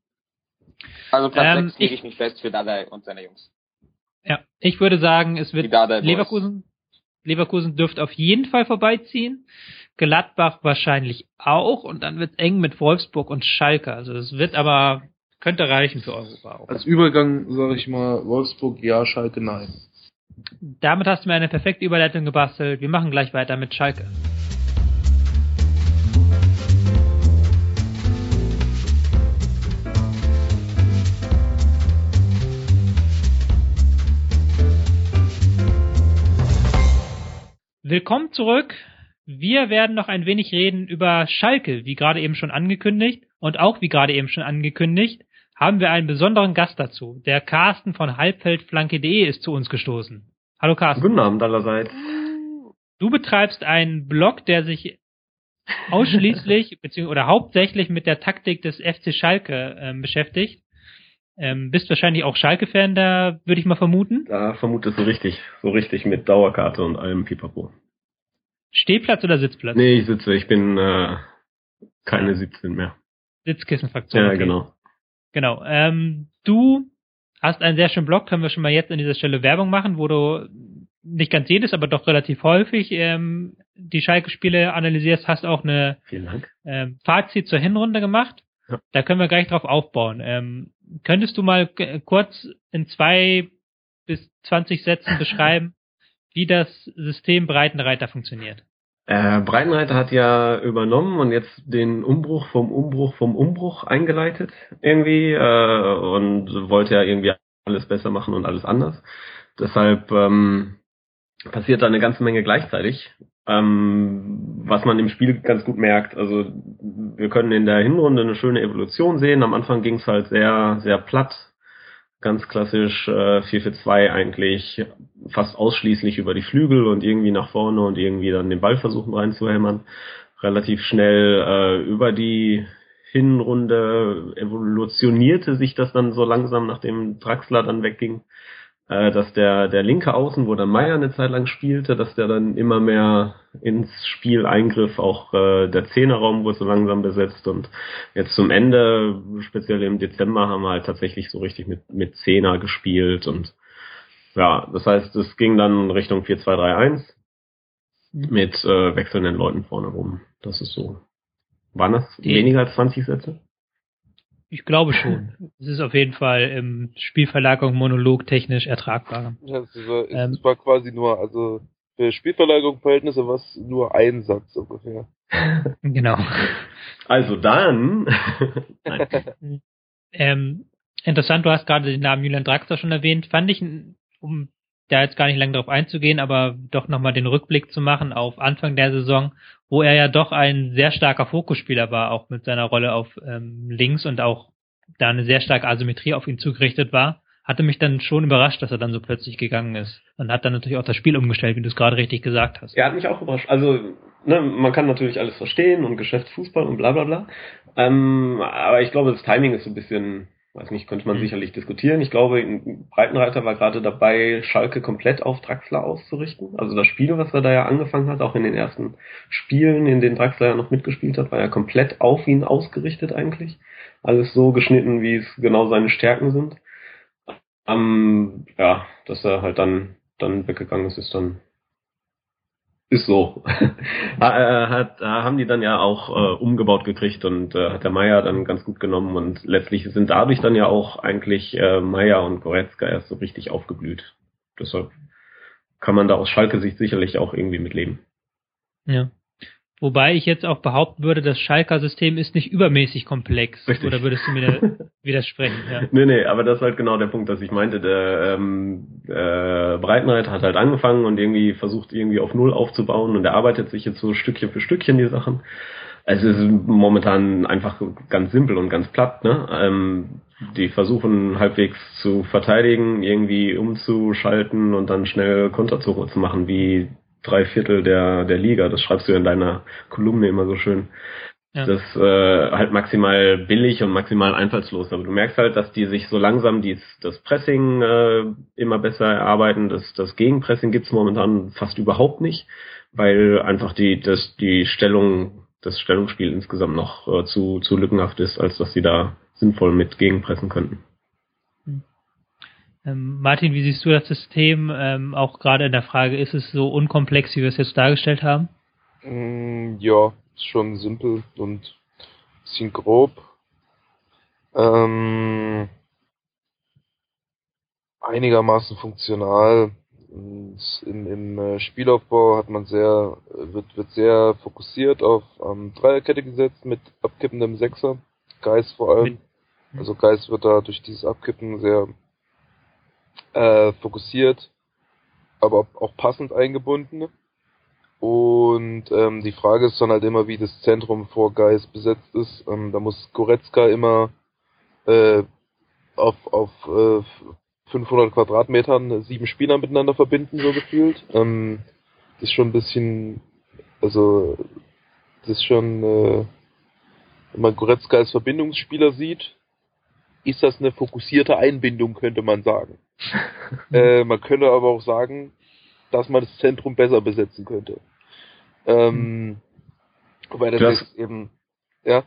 Also Platz 6 lege ich mich fest für Dardai und seine Jungs. Ja, ich würde sagen, es wird Leverkusen. Leverkusen dürfte auf jeden Fall vorbeiziehen, Gladbach wahrscheinlich auch, und dann wird es eng mit Wolfsburg und Schalke. Also es wird aber, könnte reichen für Europa auch. Als Übergang sage ich mal Wolfsburg ja, Schalke nein. Damit hast du mir eine perfekte Überleitung gebastelt. Wir machen gleich weiter mit Schalke. Willkommen zurück. Wir werden noch ein wenig reden über Schalke, wie gerade eben schon angekündigt. Und auch wie gerade eben schon angekündigt, haben wir einen besonderen Gast dazu. Der Carsten von Halbfeldflanke.de ist zu uns gestoßen. Hallo Carsten. Guten Abend allerseits. Du betreibst einen Blog, der sich ausschließlich oder hauptsächlich mit der Taktik des FC Schalke beschäftigt. Bist wahrscheinlich auch Schalke-Fan, da würde ich mal vermuten. Da vermutest du richtig. So richtig mit Dauerkarte und allem Pipapo. Stehplatz oder Sitzplatz? Nee, ich sitze. Ich bin keine 17 mehr. Sitzkissenfraktion. Ja, okay. Genau. Du hast einen sehr schönen Blog, können wir schon mal jetzt an dieser Stelle Werbung machen, wo du nicht ganz jedes, aber doch relativ häufig die Schalke-Spiele analysierst, hast auch eine Fazit zur Hinrunde gemacht. Ja. Da können wir gleich drauf aufbauen. Könntest du mal kurz in 2 bis 20 Sätzen beschreiben, wie das System Breitenreiter funktioniert? Breitenreiter hat ja übernommen und jetzt den Umbruch vom Umbruch eingeleitet irgendwie und wollte ja irgendwie alles besser machen und alles anders. Deshalb passiert da eine ganze Menge gleichzeitig, was man im Spiel ganz gut merkt. Also wir können in der Hinrunde eine schöne Evolution sehen. Am Anfang ging es halt sehr, sehr platt, ganz klassisch 4-4-2 eigentlich, fast ausschließlich über die Flügel und irgendwie nach vorne und irgendwie dann den Ball versuchen reinzuhämmern. Relativ schnell über die Hinrunde evolutionierte sich das dann so langsam, nachdem Draxler dann wegging, dass der linke Außen, wo dann Meier eine Zeit lang spielte, dass der dann immer mehr ins Spiel eingriff, auch der Zehnerraum wurde so langsam besetzt, und jetzt zum Ende, speziell im Dezember, haben wir halt tatsächlich so richtig mit Zehner gespielt, und ja, das heißt, es ging dann Richtung 4-2-3-1 mit wechselnden Leuten vorne rum. Das ist so. Waren das weniger als 20 Sätze? Ich glaube schon. Es ist auf jeden Fall im Spielverlagerung Monolog technisch ertragbar. Ja, es war quasi nur, also für Spielverlagerung Verhältnisse war es nur ein Satz ungefähr. Genau. Also dann. Interessant, du hast gerade den Namen Julian Draxler schon erwähnt. Fand ich, um da jetzt gar nicht lange drauf einzugehen, aber doch nochmal den Rückblick zu machen auf Anfang der Saison, wo er ja doch ein sehr starker Fokusspieler war, auch mit seiner Rolle auf links, und auch da eine sehr starke Asymmetrie auf ihn zugerichtet war, hatte mich dann schon überrascht, dass er dann so plötzlich gegangen ist. Und hat dann natürlich auch das Spiel umgestellt, wie du es gerade richtig gesagt hast. Er hat mich auch überrascht. Also, ne, man kann natürlich alles verstehen und Geschäftsfußball und bla bla bla. Aber ich glaube, das Timing ist so ein bisschen, weiß nicht, könnte man sicherlich diskutieren. Ich glaube, Breitenreiter war gerade dabei, Schalke komplett auf Draxler auszurichten. Also das Spiel, was er da ja angefangen hat, auch in den ersten Spielen, in denen Draxler ja noch mitgespielt hat, war ja komplett auf ihn ausgerichtet eigentlich. Alles so geschnitten, wie es genau seine Stärken sind. Ja, dass er halt dann weggegangen ist, ist so. Haben die dann ja auch umgebaut gekriegt, und hat der Meier dann ganz gut genommen, und letztlich sind dadurch dann ja auch eigentlich Meier und Goretzka erst so richtig aufgeblüht. Deshalb kann man da aus Schalke-Sicht sicherlich auch irgendwie mitleben. Ja. Wobei ich jetzt auch behaupten würde, das Schalker-System ist nicht übermäßig komplex. Richtig. Oder würdest du mir da widersprechen? Ja. Nee, aber das ist halt genau der Punkt, dass ich meinte, der Breitenreiter hat halt angefangen und irgendwie versucht, irgendwie auf Null aufzubauen, und er arbeitet sich jetzt so Stückchen für Stückchen die Sachen. Also es ist momentan einfach ganz simpel und ganz platt, ne? Die versuchen halbwegs zu verteidigen, irgendwie umzuschalten und dann schnell Konter zu machen, wie 3/4 der Liga, das schreibst du ja in deiner Kolumne immer so schön. Ja. Das ist halt maximal billig und maximal einfallslos. Aber du merkst halt, dass die sich so langsam das Pressing immer besser erarbeiten. Das Gegenpressing gibt's momentan fast überhaupt nicht, weil einfach die Stellung das Stellungsspiel insgesamt noch zu lückenhaft ist, als dass sie da sinnvoll mit gegenpressen könnten. Martin, wie siehst du das System? Auch gerade in der Frage, ist es so unkomplex, wie wir es jetzt dargestellt haben? Ja, ist schon simpel und ein bisschen grob. Einigermaßen funktional. Im Spielaufbau hat man wird sehr fokussiert auf Dreierkette gesetzt mit abkippendem Sechser. Geist vor allem. Also Geist wird da durch dieses Abkippen sehr fokussiert, aber auch passend eingebunden. Und die Frage ist dann halt immer, wie das Zentrum vor Geist besetzt ist. Da muss Goretzka immer auf 500 Quadratmetern 7 Spieler miteinander verbinden, so gefühlt. Das ist schon ein bisschen, also das ist schon, wenn man Goretzka als Verbindungsspieler sieht, ist das eine fokussierte Einbindung, könnte man sagen. Man könnte aber auch sagen, dass man das Zentrum besser besetzen könnte. Wobei das jetzt eben, ja.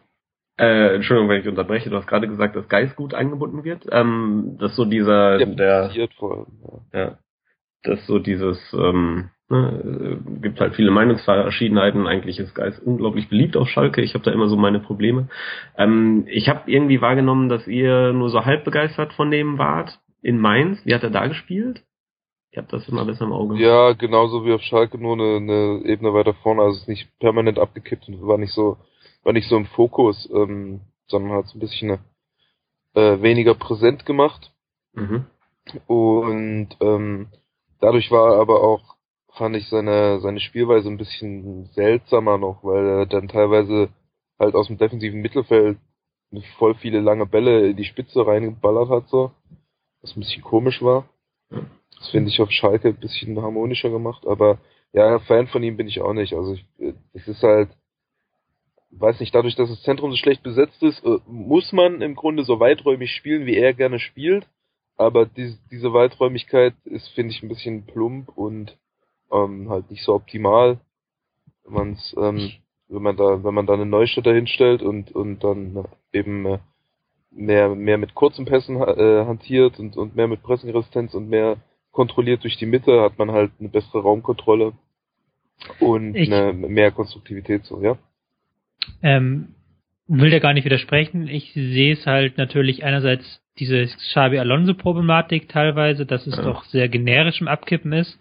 Entschuldigung, wenn ich unterbreche, du hast gerade gesagt, dass Geist gut eingebunden wird. Dass so dieser, dass so dieses, gibt halt viele Meinungsverschiedenheiten. Eigentlich ist Geist unglaublich beliebt auf Schalke. Ich habe da immer so meine Probleme. Ich habe irgendwie wahrgenommen, dass ihr nur so halb begeistert von dem wart in Mainz. Wie hat er da gespielt? Ich habe das immer besser im Auge. Ja, genauso wie auf Schalke, nur eine Ebene weiter vorne. Also es ist nicht permanent abgekippt und war nicht so im Fokus, sondern hat es ein bisschen weniger präsent gemacht. Mhm. Und dadurch war aber auch, fand ich, seine Spielweise ein bisschen seltsamer noch, weil er dann teilweise halt aus dem defensiven Mittelfeld voll viele lange Bälle in die Spitze reingeballert hat, so, was ein bisschen komisch war. Mhm. Das finde ich auf Schalke ein bisschen harmonischer gemacht, aber ja, Fan von ihm bin ich auch nicht. Also es ist halt, weiß nicht, dadurch, dass das Zentrum so schlecht besetzt ist, muss man im Grunde so weiträumig spielen, wie er gerne spielt. Aber diese Weiträumigkeit ist, finde ich, ein bisschen plump und halt nicht so optimal. Wenn man da einen Neustädter hinstellt und dann eben mehr mit kurzen Pässen hantiert und mehr mit Pressing-Resistenz und mehr kontrolliert durch die Mitte, hat man halt eine bessere Raumkontrolle und mehr Konstruktivität, so, ja. Will da gar nicht widersprechen. Ich sehe es halt natürlich einerseits diese Xabi-Alonso-Problematik teilweise, dass es doch sehr generisch im Abkippen ist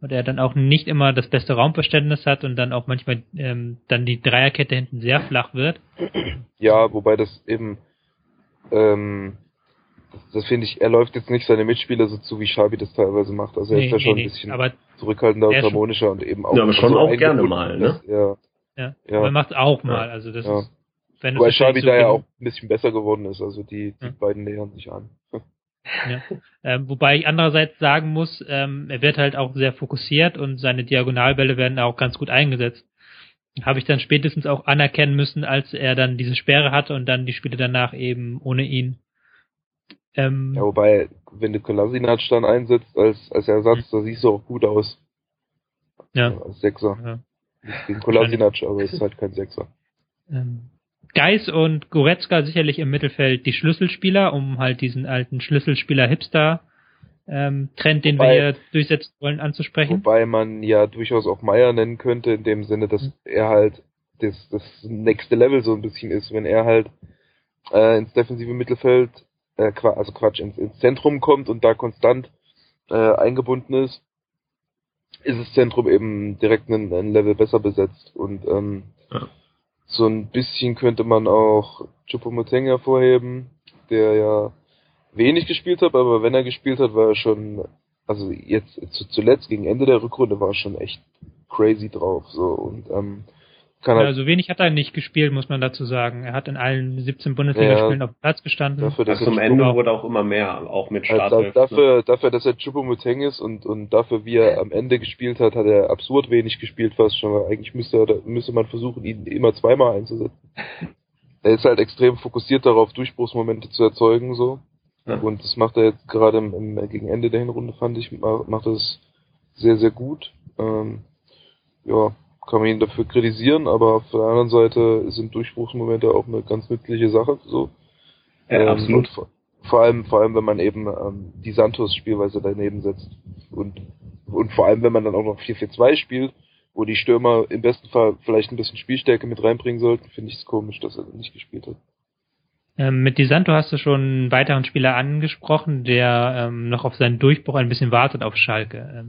und er dann auch nicht immer das beste Raumverständnis hat und dann auch manchmal dann die Dreierkette hinten sehr flach wird. Ja, wobei das eben das finde ich, er läuft jetzt nicht seine Mitspieler so zu, wie Schabi das teilweise macht. Also er ist ja schon ein bisschen zurückhaltender und harmonischer und eben auch... Ja, aber schon auch gerne mal, ne? Ja. Ja. Man macht es auch mal. Also das ist, wenn du, weil Schabi da ja auch ein bisschen besser geworden ist. Also die beiden nähern sich an. Ja. Wobei ich andererseits sagen muss, er wird halt auch sehr fokussiert und seine Diagonalbälle werden auch ganz gut eingesetzt. Habe ich dann spätestens auch anerkennen müssen, als er dann diese Sperre hatte und dann die Spiele danach eben ohne ihn. Ja, wobei, wenn du Kolasinac dann einsetzt als Ersatz, da siehst du auch gut aus. Ja. Als Sechser. Ja. Gegen Kolasinac, aber es ist halt kein Sechser. Geis und Goretzka sicherlich im Mittelfeld die Schlüsselspieler, um halt diesen alten Schlüsselspieler-Hipster Trend, den wir hier durchsetzen wollen, anzusprechen. Wobei man ja durchaus auch Meier nennen könnte, in dem Sinne, dass er halt das nächste Level so ein bisschen ist, wenn er halt ins defensive Mittelfeld, ins Zentrum kommt und da konstant eingebunden ist, ist das Zentrum eben direkt ein Level besser besetzt. Und so ein bisschen könnte man auch Choupo-Moting hervorheben, der ja wenig gespielt hat, aber wenn er gespielt hat, war er schon, also jetzt zuletzt gegen Ende der Rückrunde war er schon echt crazy drauf. So, und also wenig hat er nicht gespielt, muss man dazu sagen. Er hat in allen 17 Bundesligaspielen auf Platz gestanden. Dafür, dass zum Ende wurde auch immer mehr, auch mit Startelf. Dafür, dass er Choupo-Moting ist und dafür, wie er am Ende gespielt hat, hat er absurd wenig gespielt fast schon. Weil eigentlich müsste man versuchen, ihn immer zweimal einzusetzen. Er ist halt extrem fokussiert darauf, Durchbruchsmomente zu erzeugen, so. Ja. Und das macht er jetzt gerade gegen Ende der Hinrunde, fand ich, macht er das sehr, sehr gut. Ja. kann man ihn dafür kritisieren, aber auf der anderen Seite sind Durchbruchsmomente auch eine ganz nützliche Sache. So. Ja, absolut. Vor allem, wenn man eben die Santos-Spielweise daneben setzt. Und vor allem, wenn man dann auch noch 4-4-2 spielt, wo die Stürmer im besten Fall vielleicht ein bisschen Spielstärke mit reinbringen sollten, finde ich es komisch, dass er nicht gespielt hat. Mit Di Santo hast du schon einen weiteren Spieler angesprochen, der noch auf seinen Durchbruch ein bisschen wartet auf Schalke.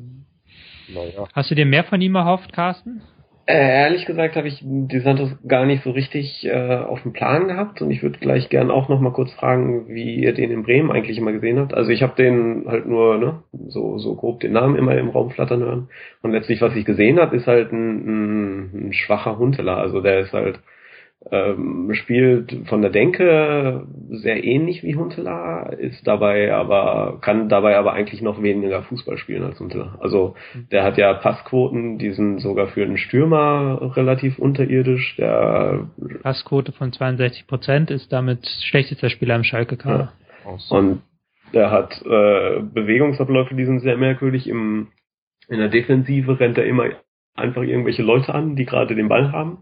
Naja. Hast du dir mehr von ihm erhofft, Carsten? Ehrlich gesagt habe ich Di Santos gar nicht so richtig auf dem Plan gehabt, und ich würde gleich gern auch nochmal kurz fragen, wie ihr den in Bremen eigentlich immer gesehen habt. Also ich habe den halt nur so grob den Namen immer im Raum flattern hören, und letztlich, was ich gesehen habe, ist halt ein schwacher Huntelaar. Also der ist halt spielt von der Denke sehr ähnlich wie Huntelaar, kann dabei aber eigentlich noch weniger Fußball spielen als Huntelaar. Also der hat ja Passquoten, die sind sogar für einen Stürmer relativ unterirdisch. Der Passquote von 62% ist damit schlechtester Spieler im Schalke-Kader. Ja. Und der hat Bewegungsabläufe, die sind sehr merkwürdig. In der Defensive rennt er immer einfach irgendwelche Leute an, die gerade den Ball haben.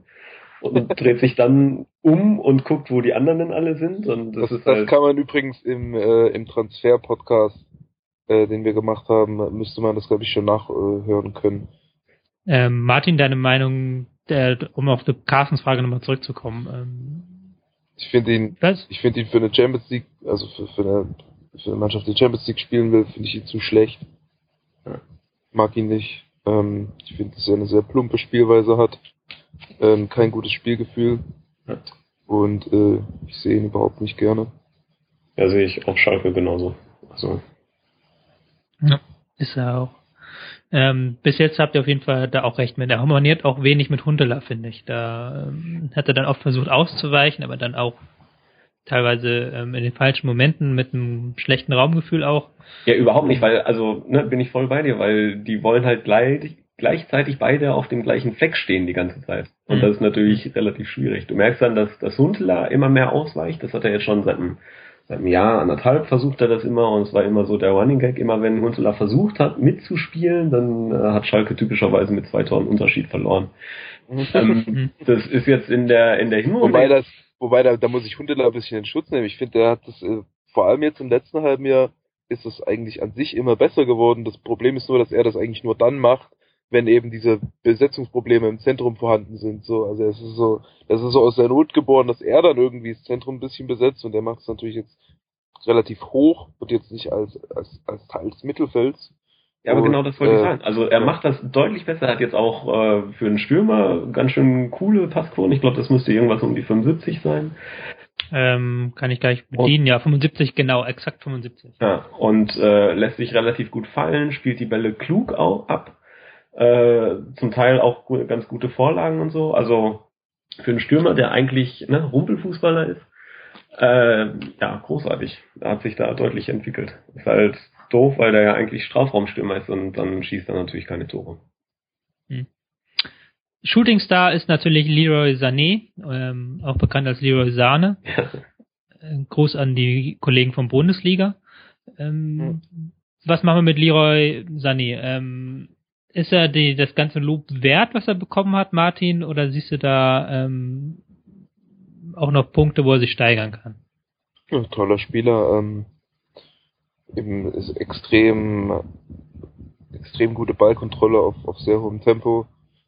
Und dreht sich dann um und guckt, wo die anderen denn alle sind. Und das ist halt, das kann man übrigens im Transfer-Podcast, den wir gemacht haben, müsste man das, glaube ich, schon nachhören können. Martin, deine Meinung, um auf die Carstens Frage nochmal zurückzukommen. Ich finde ihn für eine Champions League, also für eine Mannschaft, die Champions League spielen will, finde ich ihn zu schlecht. Mag ihn nicht. Ich finde, dass er eine sehr plumpe Spielweise hat. Kein gutes Spielgefühl, und ich sehe ihn überhaupt nicht gerne. Ja, sehe ich auch Schalke genauso. Also. Ja, ist er auch. Bis jetzt habt ihr auf jeden Fall da auch recht mit. Er harmoniert auch wenig mit Huntelaar, finde ich. Da hat er dann oft versucht auszuweichen, aber dann auch teilweise in den falschen Momenten mit einem schlechten Raumgefühl auch. Ja, überhaupt nicht, weil, bin ich voll bei dir, weil die wollen halt gleichzeitig beide auf dem gleichen Fleck stehen die ganze Zeit. Und das ist natürlich relativ schwierig. Du merkst dann, dass das Huntelaar immer mehr ausweicht. Das hat er jetzt schon seit einem Jahr, anderthalb versucht er das immer, und es war immer so der Running Gag. Immer wenn Huntelaar versucht hat mitzuspielen, dann hat Schalke typischerweise mit 2 Toren Unterschied verloren. Das ist jetzt in der Hinrunde. Wobei da muss ich Huntelaar ein bisschen in Schutz nehmen. Ich finde, der hat das vor allem jetzt im letzten halben Jahr ist es eigentlich an sich immer besser geworden. Das Problem ist nur, dass er das eigentlich nur dann macht, wenn eben diese Besetzungsprobleme im Zentrum vorhanden sind, so. Also das ist so aus der Not geboren, dass er dann irgendwie das Zentrum ein bisschen besetzt, und der macht es natürlich jetzt relativ hoch und jetzt nicht als Teil des Mittelfelds. Ja, aber genau das wollte ich sagen. Also er macht das deutlich besser, hat jetzt auch für einen Stürmer ganz schön coole Passquoten. Ich glaube, das müsste irgendwas um die 75 sein. Kann ich gleich bedienen, 75, genau, exakt 75. Ja, und lässt sich relativ gut fallen, spielt die Bälle klug ab. Zum Teil auch ganz gute Vorlagen und so. Also für einen Stürmer, der eigentlich Rumpelfußballer ist, großartig. Er hat sich da deutlich entwickelt. Ist halt doof, weil der ja eigentlich Strafraumstürmer ist, und dann schießt er natürlich keine Tore. Shootingstar ist natürlich Leroy Sané, auch bekannt als Leroy Sane. Gruß an die Kollegen von Bundesliga. Was machen wir mit Leroy Sané? Ist er das ganze Lob wert, was er bekommen hat, Martin, oder siehst du da auch noch Punkte, wo er sich steigern kann? Ja, toller Spieler. Eben ist extrem gute Ballkontrolle auf sehr hohem Tempo,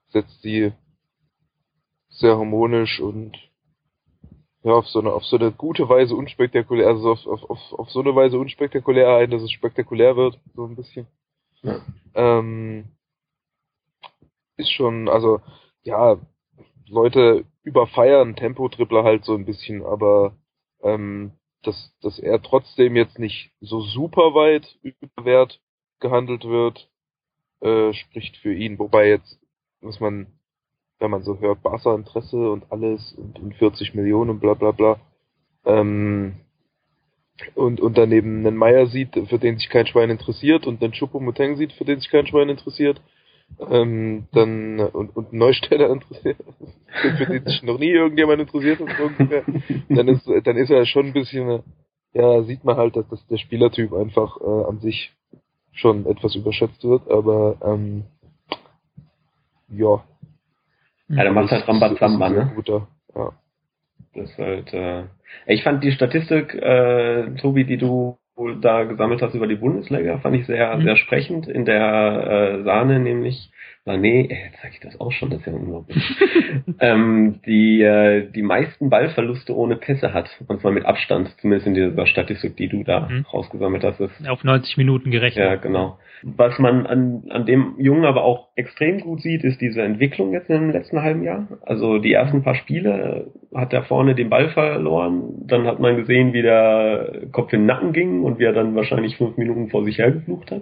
setzt die sehr harmonisch und ja auf so eine gute Weise unspektakulär, also auf so eine Weise unspektakulär ein, dass es spektakulär wird, so ein bisschen. Ja. Ist schon, also ja, Leute überfeiern Tempo-Dribbler halt so ein bisschen, aber dass er trotzdem jetzt nicht so super weit über Wert gehandelt wird, spricht für ihn. Wobei jetzt, wenn man so hört, Barca-Interesse und alles und 40 Millionen und bla bla bla, und daneben einen Meier sieht, für den sich kein Schwein interessiert, und einen Choupo-Moting sieht, für den sich kein Schwein interessiert, dann und Neustädter interessiert, für den sich noch nie irgendjemand interessiert hat, dann ist er schon ein bisschen, ja, sieht man halt, dass der Spielertyp einfach an sich schon etwas überschätzt wird, aber Ja, der macht halt Rambazamba, ne? Guter. Ja. Das ist halt, ich fand die Statistik, Tobi, die du da gesammelt hast über die Bundesliga, fand ich sehr, sehr sprechend. In der Sahne nämlich, Sané, jetzt sag ich das auch schon, das ist ja unglaublich, die meisten Ballverluste ohne Pässe hat, und zwar mit Abstand, zumindest in dieser Statistik, die du da rausgesammelt hast. Ist, auf 90 Minuten gerechnet. Ja, genau. Was man an dem Jungen aber auch extrem gut sieht, ist diese Entwicklung jetzt im letzten halben Jahr. Also die ersten paar Spiele hat er vorne den Ball verloren, dann hat man gesehen, wie der Kopf in den Nacken ging und wie er dann wahrscheinlich 5 Minuten vor sich her geflucht hat.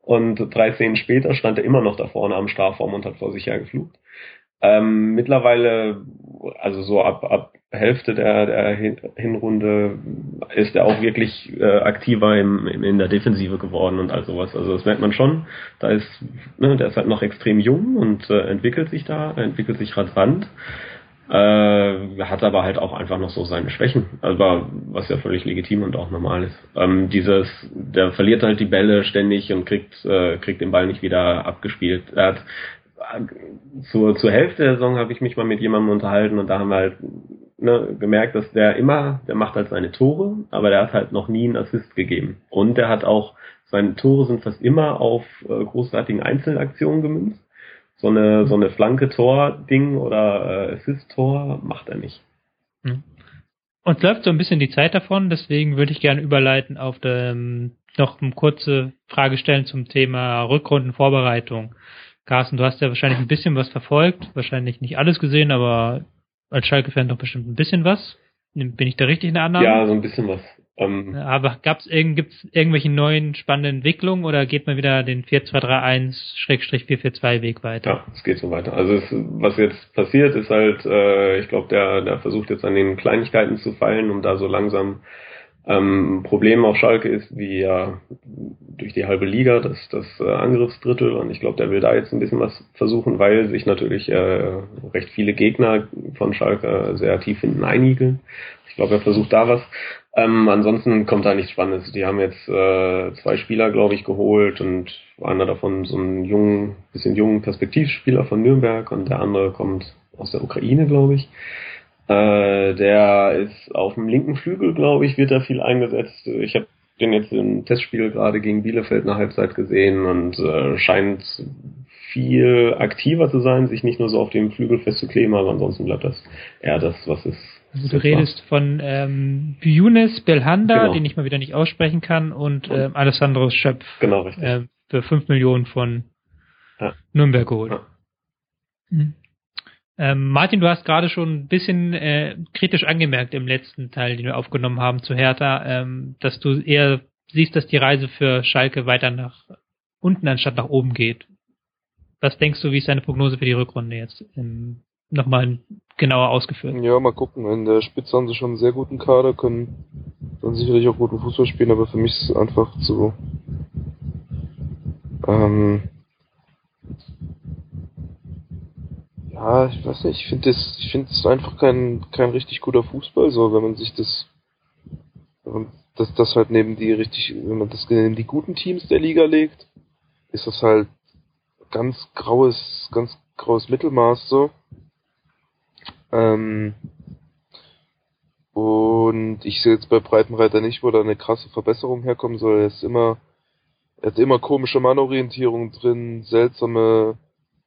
Und 3 Szenen später stand er immer noch da vorne am Strafraum und hat vor sich her geflucht. Mittlerweile, also so ab Hälfte der Hinrunde, ist er auch wirklich aktiver in der Defensive geworden und all sowas. Also das merkt man schon. Da ist, ne, der ist halt noch extrem jung und entwickelt sich rasant. Hat aber halt auch einfach noch so seine Schwächen, aber was ja völlig legitim und auch normal ist. Der verliert halt die Bälle ständig und kriegt den Ball nicht wieder abgespielt. Er hat zur Hälfte der Saison, habe ich mich mal mit jemandem unterhalten, und da haben wir halt gemerkt, dass der macht halt seine Tore, aber der hat halt noch nie einen Assist gegeben, und der hat auch, seine Tore sind fast immer auf großartigen Einzelaktionen gemünzt. So eine Flanke-Tor-Ding oder Assist-Tor macht er nicht. Uns läuft so ein bisschen die Zeit davon, deswegen würde ich gerne überleiten auf noch eine kurze Frage stellen zum Thema Rückrundenvorbereitung. Carsten, du hast ja wahrscheinlich ein bisschen was verfolgt, wahrscheinlich nicht alles gesehen, aber als Schalke-Fan doch bestimmt ein bisschen was. Bin ich da richtig in der Annahme? Ja, so ein bisschen was. Aber gibt's irgendwelche neuen spannenden Entwicklungen, oder geht man wieder den 4-2-3-1-442 Weg weiter? Ja, es geht so weiter. Also was jetzt passiert, ist halt, ich glaube, der versucht jetzt an den Kleinigkeiten zu feilen, um da so langsam. Problem auf Schalke ist, wie ja durch die halbe Liga, das Angriffsdrittel, und ich glaube, der will da jetzt ein bisschen was versuchen, weil sich natürlich recht viele Gegner von Schalke sehr tief hinten einigeln. Ich glaube, er versucht da was. Ansonsten kommt da nichts Spannendes. Die haben jetzt 2 Spieler, glaube ich, geholt, und einer davon so einen bisschen jungen Perspektivspieler von Nürnberg, und der andere kommt aus der Ukraine, glaube ich. Der ist auf dem linken Flügel, glaube ich, wird da viel eingesetzt. Ich habe den jetzt im Testspiel gerade gegen Bielefeld in der Halbzeit gesehen, und scheint viel aktiver zu sein, sich nicht nur so auf dem Flügel festzukleben, aber ansonsten bleibt das eher das, was ist. Also du redest von Younes Belhanda, genau, den ich mal wieder nicht aussprechen kann, und Alessandro Schöpf, genau, richtig. Für 5 Millionen von Nürnberg geholt. Ja. Hm. Martin, du hast gerade schon ein bisschen kritisch angemerkt im letzten Teil, den wir aufgenommen haben zu Hertha, dass du eher siehst, dass die Reise für Schalke weiter nach unten anstatt nach oben geht. Was denkst du, wie ist deine Prognose für die Rückrunde jetzt? Nochmal genauer ausgeführt. Ja, mal gucken. In der Spitze haben sie schon einen sehr guten Kader, können dann sicherlich auch guten Fußball spielen, aber für mich ist es einfach zu... ja, ich weiß nicht, ich finde es einfach kein richtig guter Fußball, so, wenn man sich das halt wenn man das neben die guten Teams der Liga legt, ist das halt ganz graues Mittelmaß, so. Und ich sehe jetzt bei Breitenreiter nicht, wo da eine krasse Verbesserung herkommen soll. Er hat immer komische Mannorientierung drin, seltsame,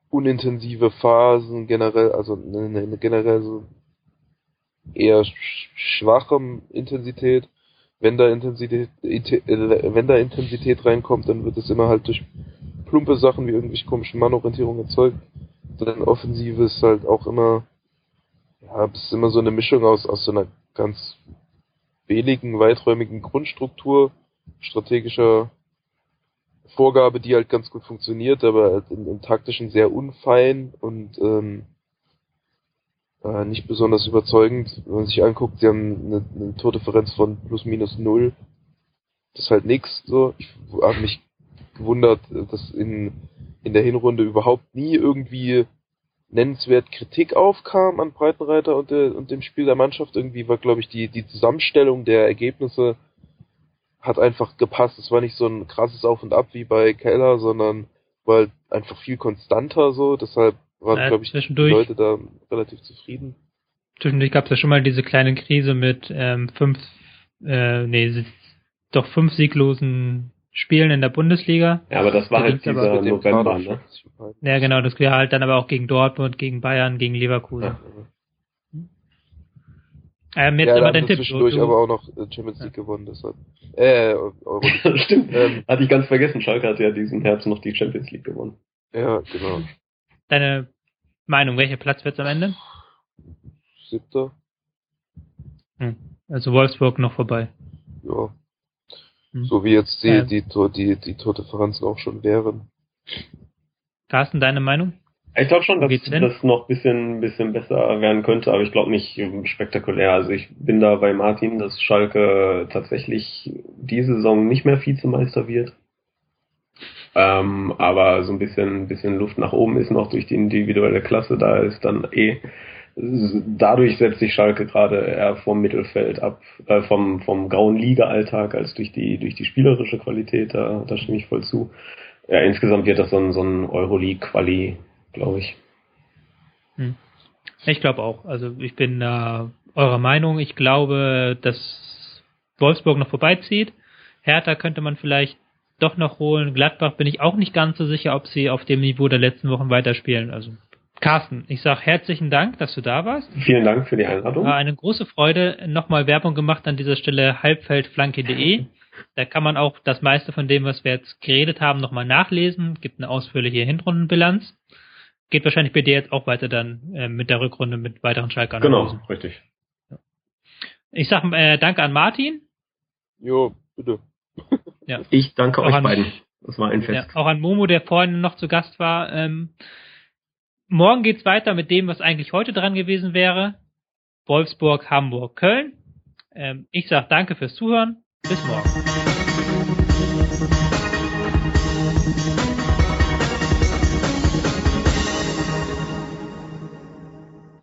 unintensive Phasen generell, also eine generell so eher schwache Intensität. Wenn da Intensität reinkommt, dann wird es immer halt durch plumpe Sachen wie irgendwelche komische Mannorientierung erzeugt. Dann Offensive ist halt auch immer, ja, es ist immer so eine Mischung aus so einer ganz billigen, weiträumigen Grundstruktur, strategischer Vorgabe, die halt ganz gut funktioniert, aber im Taktischen sehr unfein und nicht besonders überzeugend. Wenn man sich anguckt, sie haben eine Tordifferenz von ±0. Das ist halt nix, so. Ich habe mich gewundert, dass in der Hinrunde überhaupt nie irgendwie nennenswert Kritik aufkam an Breitenreiter und dem Spiel der Mannschaft. Irgendwie war, glaube ich, die Zusammenstellung der Ergebnisse hat einfach gepasst. Es war nicht so ein krasses Auf und Ab wie bei Keller, sondern war halt einfach viel konstanter, so. Deshalb waren, glaube ich, die Leute da relativ zufrieden. Zwischendurch gab es ja schon mal diese kleine Krise mit fünf sieglosen Spielen in der Bundesliga. Ja, aber das war halt dieser November, ne? Ja, genau, das war halt dann aber auch gegen Dortmund, gegen Bayern, gegen Leverkusen. Ja. Jetzt aber den Tipp. Zwischendurch aber auch noch Champions League gewonnen, deshalb. Euro. Stimmt, hatte ich ganz vergessen. Schalke hat ja diesen Herbst noch die Champions League gewonnen. Ja, genau. Deine Meinung, welcher Platz wird's am Ende? 7. Also Wolfsburg noch vorbei. Ja. So wie jetzt die Tordifferenzen auch schon wären. Carsten, deine Meinung? Ich glaube schon, dass das noch ein bisschen besser werden könnte, aber ich glaube nicht spektakulär. Also ich bin da bei Martin, dass Schalke tatsächlich diese Saison nicht mehr Vizemeister wird. Aber so ein bisschen Luft nach oben ist noch durch die individuelle Klasse. Da ist dann dadurch setzt sich Schalke gerade eher vom Mittelfeld ab, vom grauen Liga-Alltag als durch die spielerische Qualität, da stimme ich voll zu. Ja, insgesamt wird das so ein Euroleague-Quali, glaube ich. Ich glaube auch. Also ich bin eurer Meinung. Ich glaube, dass Wolfsburg noch vorbeizieht. Hertha könnte man vielleicht doch noch holen. Gladbach bin ich auch nicht ganz so sicher, ob sie auf dem Niveau der letzten Wochen weiterspielen. Also Carsten, ich sage herzlichen Dank, dass du da warst. Vielen Dank für die Einladung. War eine große Freude. Nochmal Werbung gemacht an dieser Stelle, Halbfeldflanke.de. Da kann man auch das meiste von dem, was wir jetzt geredet haben, nochmal nachlesen. Gibt eine ausführliche Hinrundenbilanz. Geht wahrscheinlich bei dir jetzt auch weiter dann mit der Rückrunde mit weiteren Schalke-Analysen. Genau, richtig. Ich sage danke an Martin. Jo, bitte. Ja. Ich danke euch beiden. Das war ein Fest. Ja, auch an Momo, der vorhin noch zu Gast war. Morgen geht's weiter mit dem, was eigentlich heute dran gewesen wäre. Wolfsburg, Hamburg, Köln. Ich sag danke fürs Zuhören. Bis morgen.